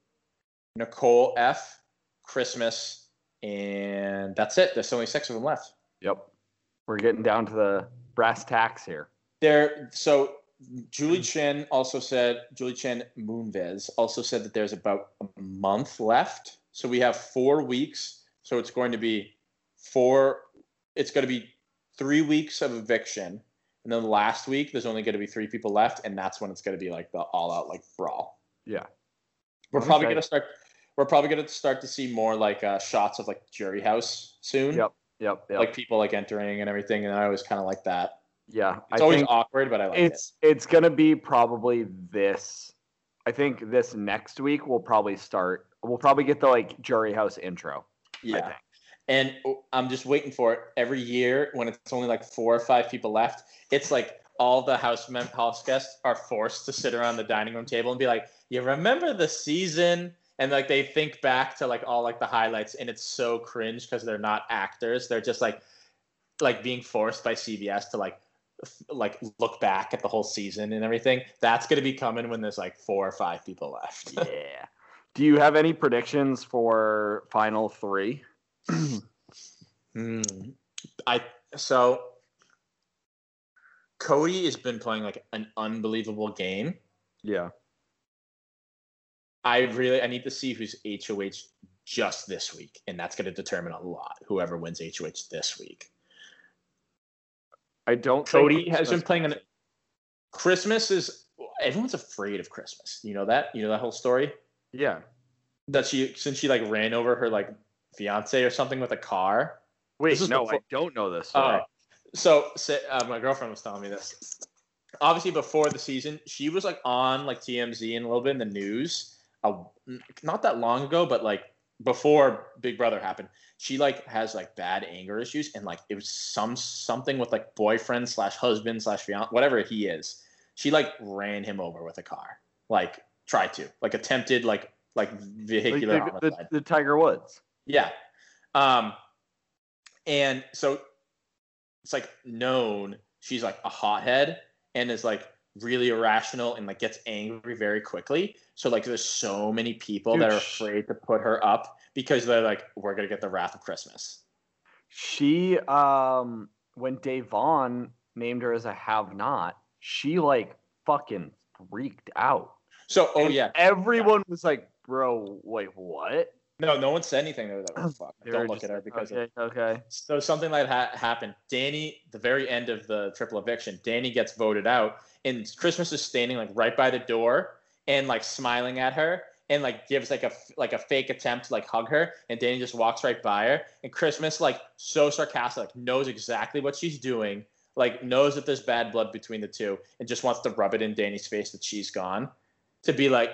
Nicole F, Christmas, and that's it. There's only 6 of them left. Yep. We're getting down to the brass tacks here. So Julie Chen Moonves also said that there's about a month left. So we have 4 weeks. So it's going to be 3 weeks of eviction, and then the last week there's only going to be 3 people left, and that's when it's going to be like the all-out like brawl. Yeah, We're probably going to start to see more like shots of like jury house soon. Yep. Like people like entering and everything, and I always kind of like that. Yeah, it's always awkward, but I like it. It's going to be probably this. I think this next week we'll probably get the like jury house intro. Yeah. I think. And I'm just waiting for it every year when it's only like 4 or 5 people left. It's like all the house guests are forced to sit around the dining room table and be like, you remember the season? And like they think back to like all like the highlights, and it's so cringe because they're not actors. They're just like being forced by CBS to like look back at the whole season and everything. That's going to be coming when there's like 4 or 5 people left. Yeah. Do you have any predictions for final 3? Cody has been playing like an unbelievable game. Yeah. I need to see who's HOH just this week, and that's going to determine a lot. Whoever wins HOH this week. Cody has been playing Christmas is everyone's afraid of Christmas. You know that? You know that whole story? Yeah. Since she like ran over her like fiance or something with a car. Wait, no, before. I don't know this. So my girlfriend was telling me this. Obviously, before the season, she was like on like TMZ and a little bit in the news. Not that long ago, but like before Big Brother happened, she like has like bad anger issues, and like it was something with like boyfriend / husband / fiance, whatever he is. She like ran him over with a car. Like tried to attempted like vehicular homicide. The Tiger Woods. Yeah. And so it's like known she's like a hothead and is like really irrational and like gets angry very quickly. So like there's so many people that are afraid to put her up because they're like, we're going to get the wrath of Christmas. She, when Dave Vaughn named her as a have not, she like fucking freaked out. So, everyone was like, bro, wait, what? No one said anything. They were like, fuck, don't look at her because okay. So something like that happened. Danny, the very end of the triple eviction, Danny gets voted out, and Christmas is standing like right by the door and like smiling at her and like gives like a fake attempt to like hug her, and Danny just walks right by her, and Christmas like so sarcastic, like knows exactly what she's doing, like knows that there's bad blood between the two, and just wants to rub it in Danny's face that she's gone. To be like,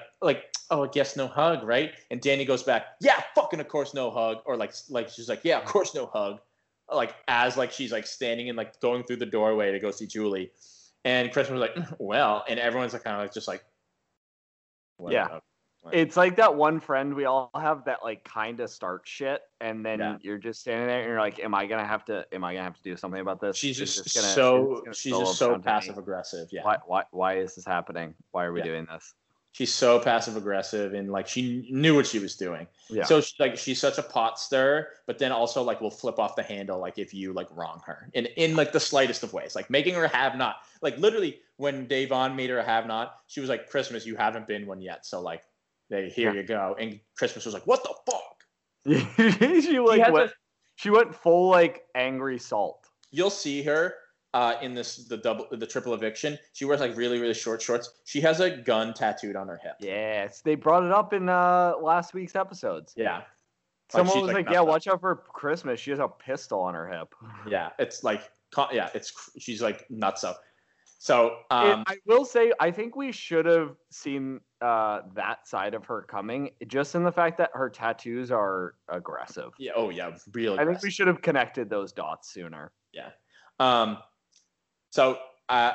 oh, I guess no hug, right? And Danny goes back, yeah, fucking of course no hug. Or like she's like, yeah, of course no hug. Like as like she's like standing and like going through the doorway to go see Julie. And Christmas was like, well, and everyone's like kind of like just like, well, yeah. It's like that one friend we all have that like kind of starts shit, and then you're just standing there and you're like, am I gonna have to do something about this? She's just gonna, she's just so passive aggressive. Yeah. Why is this happening? Why are we doing this? She's so passive aggressive, and like she knew what she was doing. Yeah. So she's such a pot stirrer, but then also like will flip off the handle like if you like wrong her, and in like the slightest of ways, like making her have not. Like literally when Davon made her a have not, she was like, Christmas, you haven't been one yet. So like, you go. And Christmas was like, what the fuck? She went full like angry salt. You'll see her in the triple eviction. She wears like really, really short shorts. She has a gun tattooed on her hip. Yes, they brought it up in last week's episodes. Yeah. Someone was like, watch out for Christmas. She has a pistol on her hip. Yeah, it's like, she's like nuts up. So I will say, I think we should have seen that side of her coming, just in the fact that her tattoos are aggressive. Yeah. Oh, yeah. Really. I think we should have connected those dots sooner. Yeah. So I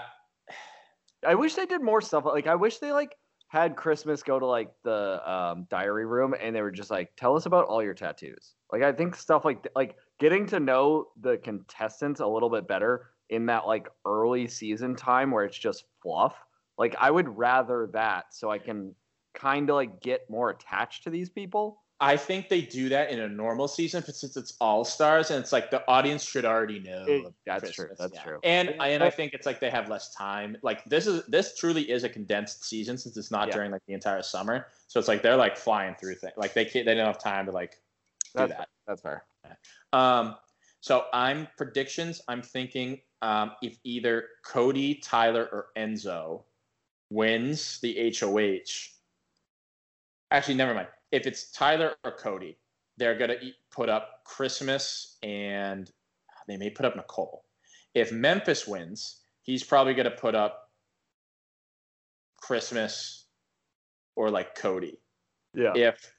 wish they did more stuff. Like, I wish they like had Christmas go to like the diary room, and they were just like, tell us about all your tattoos. Like, I think stuff like getting to know the contestants a little bit better in that like early season time where it's just fluff. Like, I would rather that, so I can kind of like get more attached to these people. I think they do that in a normal season, but since it's All Stars and it's like the audience should already know. That's true. That's true. And I think it's like they have less time. Like this truly is a condensed season, since it's not during like the entire summer. So it's like they're like flying through things. Like they don't have time to like do that. That's fair. So I'm predictions. I'm thinking if either Cody, Tyler, or Enzo wins the HOH. Actually, never mind. If it's Tyler or Cody, they're going to put up Christmas, and they may put up Nicole. If Memphis wins, he's probably going to put up Christmas or like Cody. Yeah. If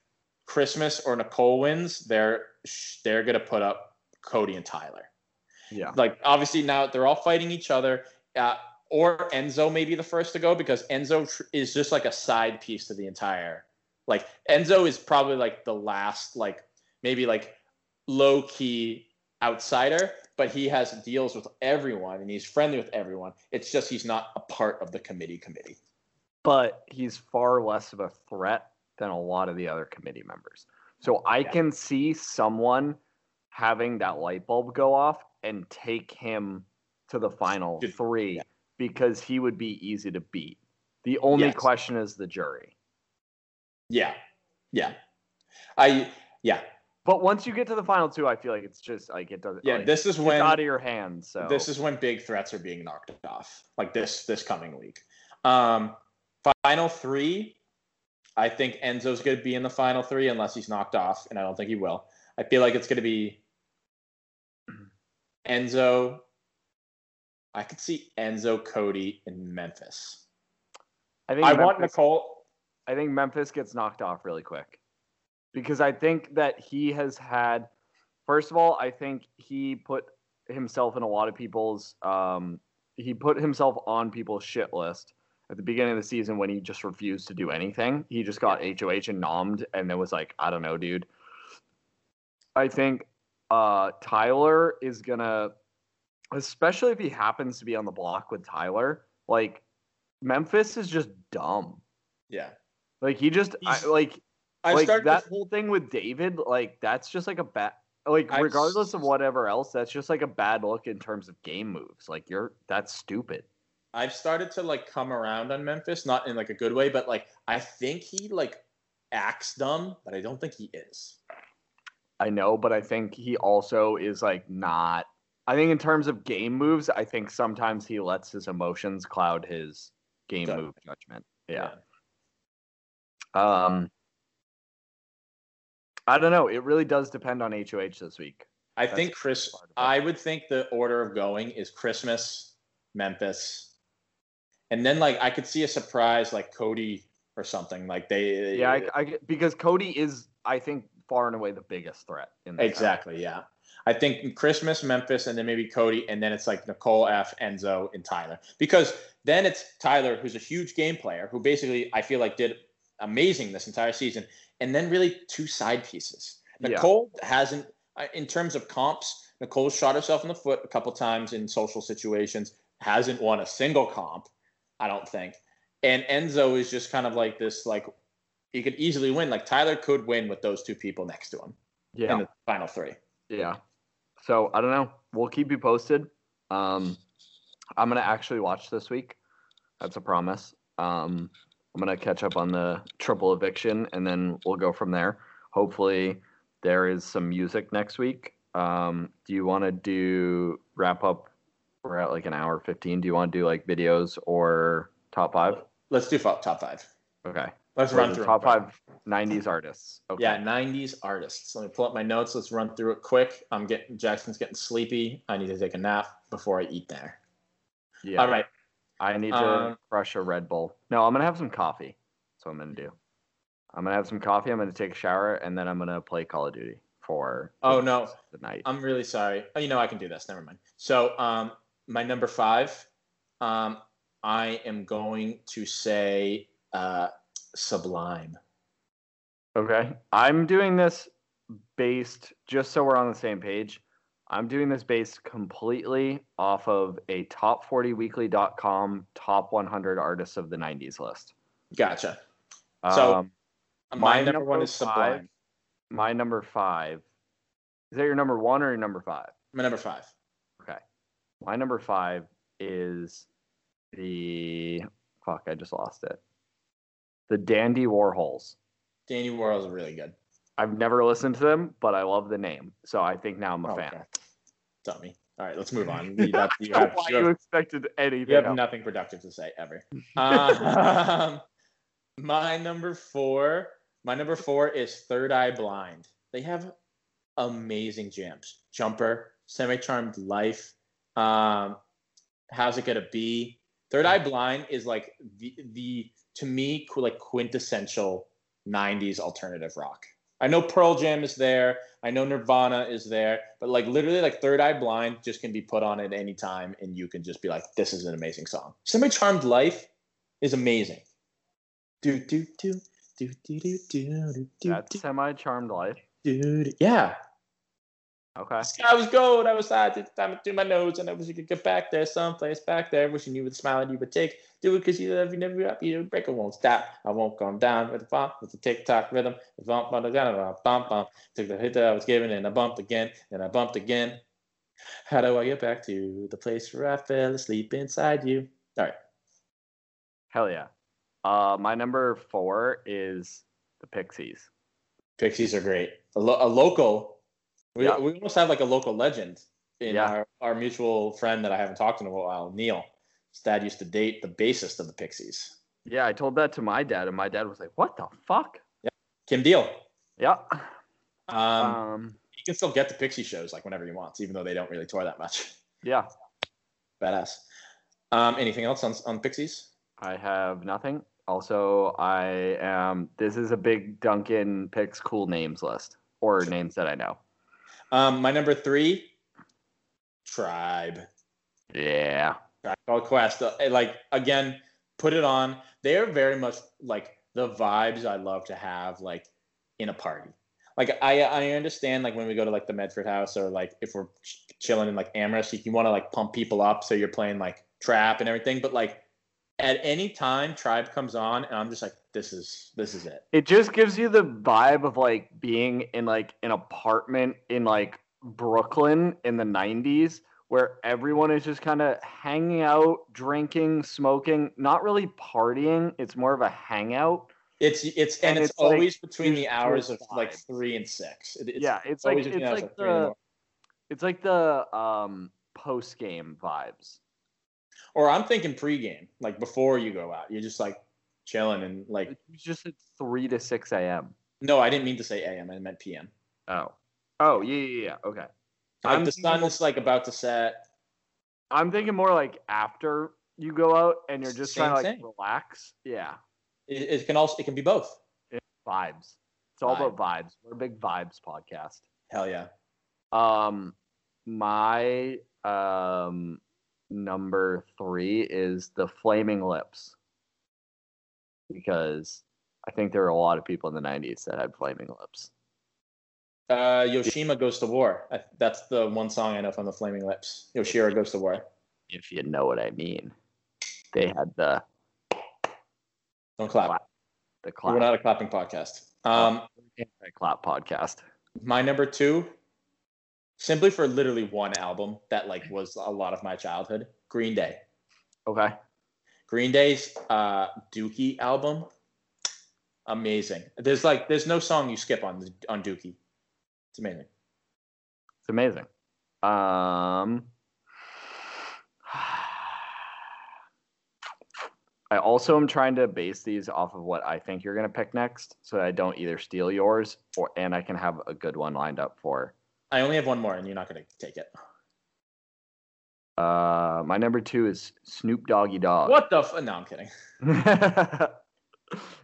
Christmas or Nicole wins, they're going to put up Cody and Tyler. Yeah. Like obviously now they're all fighting each other. Or Enzo may be the first to go, because Enzo is just like a side piece to the entire. Like Enzo is probably like the last, like maybe like low key outsider, but he has deals with everyone and he's friendly with everyone. It's just he's not a part of the committee. But he's far less of a threat than a lot of the other committee members. So I can see someone having that light bulb go off and take him to the final three because he would be easy to beat. The only question is the jury. But once you get to the final two, I feel like it's just like it doesn't. Yeah, like, this is when it's out of your hands. So this is when big threats are being knocked off. Like this coming week, final three. I think Enzo's going to be in the final three unless he's knocked off, and I don't think he will. I feel like it's going to be Enzo. I could see Enzo, Cody, and Memphis. I want Nicole. I think Memphis gets knocked off really quick, because I think that he has had, first of all, I think he put himself in a lot of people's, he put himself on people's shit list at the beginning of the season when he just refused to do anything. He just got HOH and nommed, and then was like, I don't know, dude. I think Tyler is going to, especially if he happens to be on the block with Tyler, like Memphis is just dumb. Yeah. Like, he just, whole thing with David, like, that's just, like, a bad, like, regardless of whatever else, that's just, like, a bad look in terms of game moves. Like, that's stupid. I've started to, like, come around on Memphis, not in, like, a good way, but, like, I think he, like, acts dumb, but I don't think he is. I know, but I think he also is, like, not, I think in terms of game moves, I think sometimes he lets his emotions cloud his game move judgment. Yeah. I don't know. It really does depend on HOH this week. I would think the order of going is Christmas, Memphis, and then like I could see a surprise like Cody or something like they. Yeah, I because Cody is, I think, far and away the biggest threat in this. Exactly. Time. Yeah, I think Christmas, Memphis, and then maybe Cody, and then it's like Nicole F, Enzo, and Tyler, because then it's Tyler, who's a huge game player, who basically I feel like did amazing this entire season. And then really two side pieces. Nicole hasn't, in terms of comps, Nicole's shot herself in the foot a couple times in social situations, hasn't won a single comp, I don't think. And Enzo is just kind of like this, like, he could easily win. Like, Tyler could win with those two people next to him. Yeah. In the final three. Yeah. So, I don't know. We'll keep you posted. I'm going to actually watch this week. That's a promise. I'm going to catch up on the triple eviction, and then we'll go from there. Hopefully, there is some music next week. Do you want to do wrap up? We're at like an hour 15. Do you want to do like videos or top five? Let's do top five. Okay. Let's run through top five 90s artists. Okay. Yeah, 90s artists. Let me pull up my notes. Let's run through it quick. Jackson's getting sleepy. I need to take a nap before I eat dinner. Yeah. All right. I need to crush a Red Bull. No, I'm gonna have some coffee. That's what I'm gonna do. I'm gonna have some coffee. I'm gonna take a shower, and then I'm gonna play Call of Duty for the night. I'm really sorry. Oh, you know I can do this. Never mind. So, my number five, I am going to say Sublime. Okay, I'm doing this based, just so we're on the same page. I'm doing this based completely off of a top40weekly.com top 100 artists of the 90s list. Gotcha. So my number one is Sublime. My number five. Is that your number one or your number five? My number five. Okay. My number five is the... Fuck, I just lost it. The Dandy Warhols. Dandy Warhols are really good. I've never listened to them, but I love the name. So I think now I'm a fan. Okay. Dummy. All right, let's move on. You expected anything. You have nothing productive to say ever. My number four is Third Eye Blind. They have amazing jams. Jumper, Semi-Charmed Life. How's It Gonna Be? Third Eye Blind is like the to me like quintessential 90s alternative rock. I know Pearl Jam is there. I know Nirvana is there. But, like, literally, like, Third Eye Blind just can be put on at any time, and you can just be like, this is an amazing song. Semi-Charmed Life is amazing. That's Semi-Charmed Life? Yeah. Okay. I was gold. I was sad. I'm through my nose, and I wish you could get back there someplace back there. Wishing you would smile and you would take. Do it because you love you never up. You break it won't stop. I won't come down with the bump with the tick-tock rhythm. The bump on the bump. Took the hit that I was given and I bumped again and I bumped again. How do I get back to the place where I fell asleep inside you? All right. Hell yeah. My number four is the Pixies. Pixies are great. A local. We almost have like a local legend in our mutual friend that I haven't talked to in a while, Neil. His dad used to date the bassist of the Pixies. Yeah, I told that to my dad, and my dad was like, what the fuck? Yeah. Kim Deal. Yeah. You can still get the Pixie shows like whenever he wants, even though they don't really tour that much. Yeah. Badass. Anything else on Pixies? I have nothing. Also, I am. This is a big Duncan picks cool names list, or names that I know. My number three, Tribe. Yeah. Tribe Called Quest. Like, again, put it on. They are very much, like, the vibes I love to have, like, in a party. Like, I understand, like, when we go to, like, the Medford House or, like, if we're chilling in, like, Amherst, you want to, like, pump people up so you're playing, like, trap and everything. But, like, at any time, Tribe comes on, and I'm just like, this is it. It just gives you the vibe of like being in like an apartment in like Brooklyn in the 90s where everyone is just kind of hanging out, drinking, smoking, not really partying. It's more of a hangout. It's always like, between the hours of like 3 and 6. It's like the post game vibes. Or I'm thinking pregame, like before you go out, you're just like chilling and like. You just said 3 to 6 a.m. No, I didn't mean to say a.m. I meant p.m. Oh, yeah. Okay. Like the sun is like about to set. I'm thinking more like after you go out and you're just trying to like relax. Yeah. It can be both. It's vibes. It's all about vibes. We're a big vibes podcast. Hell yeah. My number three is the Flaming Lips. Because I think there were a lot of people in the 90s that had Flaming Lips. Yoshima Goes to War. That's the one song I know from the Flaming Lips. Yoshira Goes to War. If you know what I mean. They had the... Don't clap. The clap. We're not a clapping podcast. Anti-clap podcast. My number two, simply for literally one album that like was a lot of my childhood, Green Day. Okay. Green Day's Dookie album, amazing. There's no song you skip on Dookie. It's amazing. It's amazing. I also am trying to base these off of what I think you're going to pick next, so that I don't either steal yours and I can have a good one lined up for. I only have one more, and you're not going to take it. My number two is Snoop Doggy Dog. What the f... No, I'm kidding.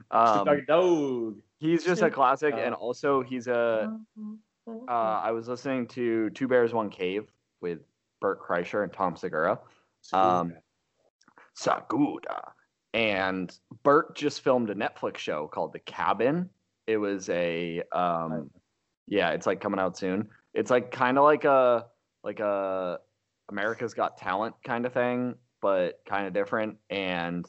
Snoop Doggy Dog. He's just a classic, and also he's a... I was listening to Two Bears, One Cave with Burt Kreischer and Tom Segura. Saguda. And Burt just filmed a Netflix show called The Cabin. It was a, yeah, it's like coming out soon. It's like kind of like a America's Got Talent kind of thing, but kind of different. And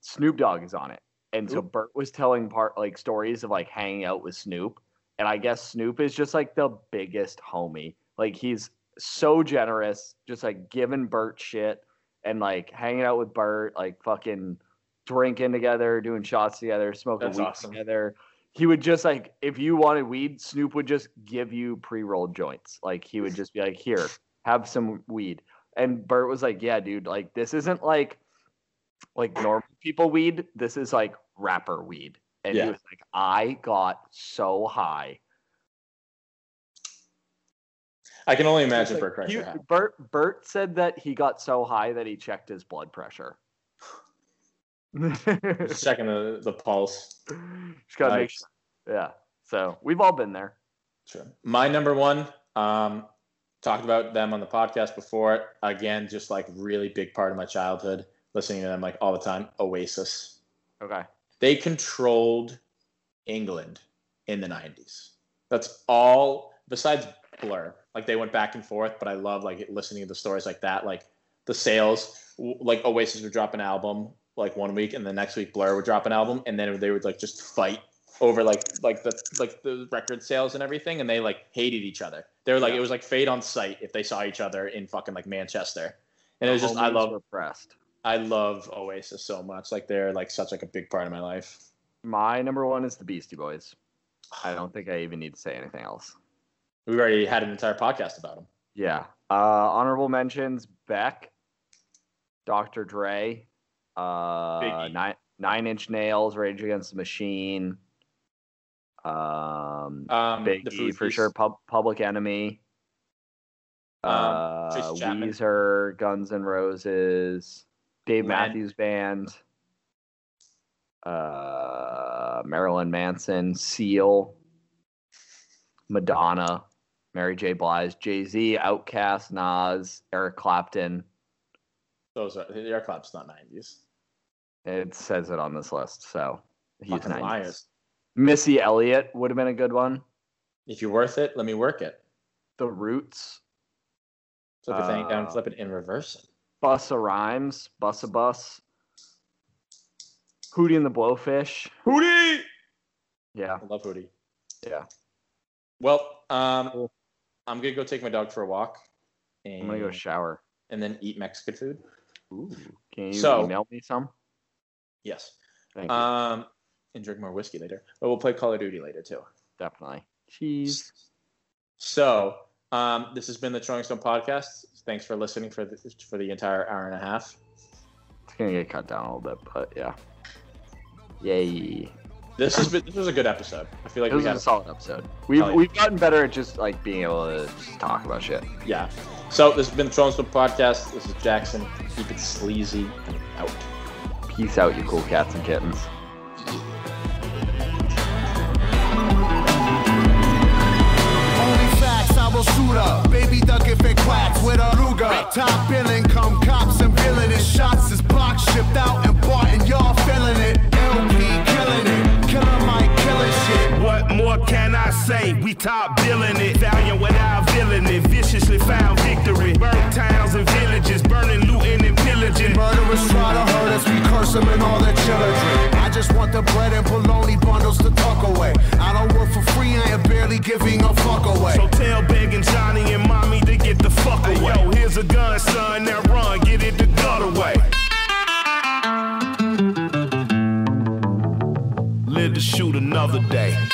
Snoop Dogg is on it. And so Burt was telling stories of like hanging out with Snoop. And I guess Snoop is just like the biggest homie. Like he's so generous, just like giving Burt shit. And, like, hanging out with Bert, like, fucking drinking together, doing shots together, smoking weed together. He would just, like, if you wanted weed, Snoop would just give you pre-rolled joints. Like, he would just be like, here, have some weed. And Bert was like, yeah, dude, like, this isn't, like normal people weed. This is, like, rapper weed. And he was like, I got so high. I can only imagine Burt Kreischer. Burt said that he got so high that he checked his blood pressure. Just checking the pulse. Just gotta make sure. Yeah. So we've all been there. Sure. My number one, talked about them on the podcast before. Again, just like really big part of my childhood, listening to them like all the time. Oasis. Okay. They controlled England in the 90s. That's all besides Blur. Like they went back and forth, but I love like listening to the stories like that. Like the sales, like Oasis would drop an album like one week, and the next week Blur would drop an album, and then they would like just fight over like the record sales and everything, and they like hated each other. They were like it was like fate on sight if they saw each other in fucking like Manchester, and it was just I love Oasis so much. Like they're like such like a big part of my life. My number one is the Beastie Boys. I don't think I even need to say anything else. We've already had an entire podcast about him. Yeah. Honorable mentions, Beck, Dr. Dre, Nine Inch Nails, Rage Against the Machine, Big E for sure, Public Enemy, Weezer, Guns N' Roses, Dave Matthews Band, Marilyn Manson, Seal, Madonna, Mary J. Blige, Jay-Z, Outkast, Nas, Eric Clapton. Eric Clapton's not 90s. It says it on this list, so he's fucking 90s. Liars. Missy Elliott would have been a good one. If you're worth it, let me work it. The Roots. Flip it down, flip it in reverse. Busta Rhymes, Busta Bus. Hootie and the Blowfish. Hootie! Yeah. I love Hootie. Yeah. Well, I'm going to go take my dog for a walk. And, I'm going to go shower. And then eat Mexican food. Ooh. Can you email me some? Yes. Thank you. And drink more whiskey later. But we'll play Call of Duty later, too. Definitely. Cheese. So, this has been the Trolling Stone Podcast. Thanks for listening for the entire hour and a half. It's going to get cut down a little bit, but yeah. Yay. This was a good episode. I feel like we had a solid episode. We've gotten better at just like being able to just talk about shit. Yeah. So this has been the Trolling Stone Podcast. This is Jackson. Keep it sleazy and out. Peace out, you cool cats and kittens. Suit up, baby ducking for quacks with a Ruger. Top billing, come cops and villain and shots is block shipped out and bought and y'all feeling it. LP killing. top billing it, valiant without villain it, viciously found victory, burnt towns and villages, burning, looting and pillaging. Murderers try to hurt us, we curse them and all their children. I just want the bread and bologna bundles to tuck away. I don't work for free, I am barely giving a fuck away. So tell Big and Johnny and Mommy to get the fuck away. Hey, yo, here's a gun, son, now run, get it the gut away. Live to shoot another day.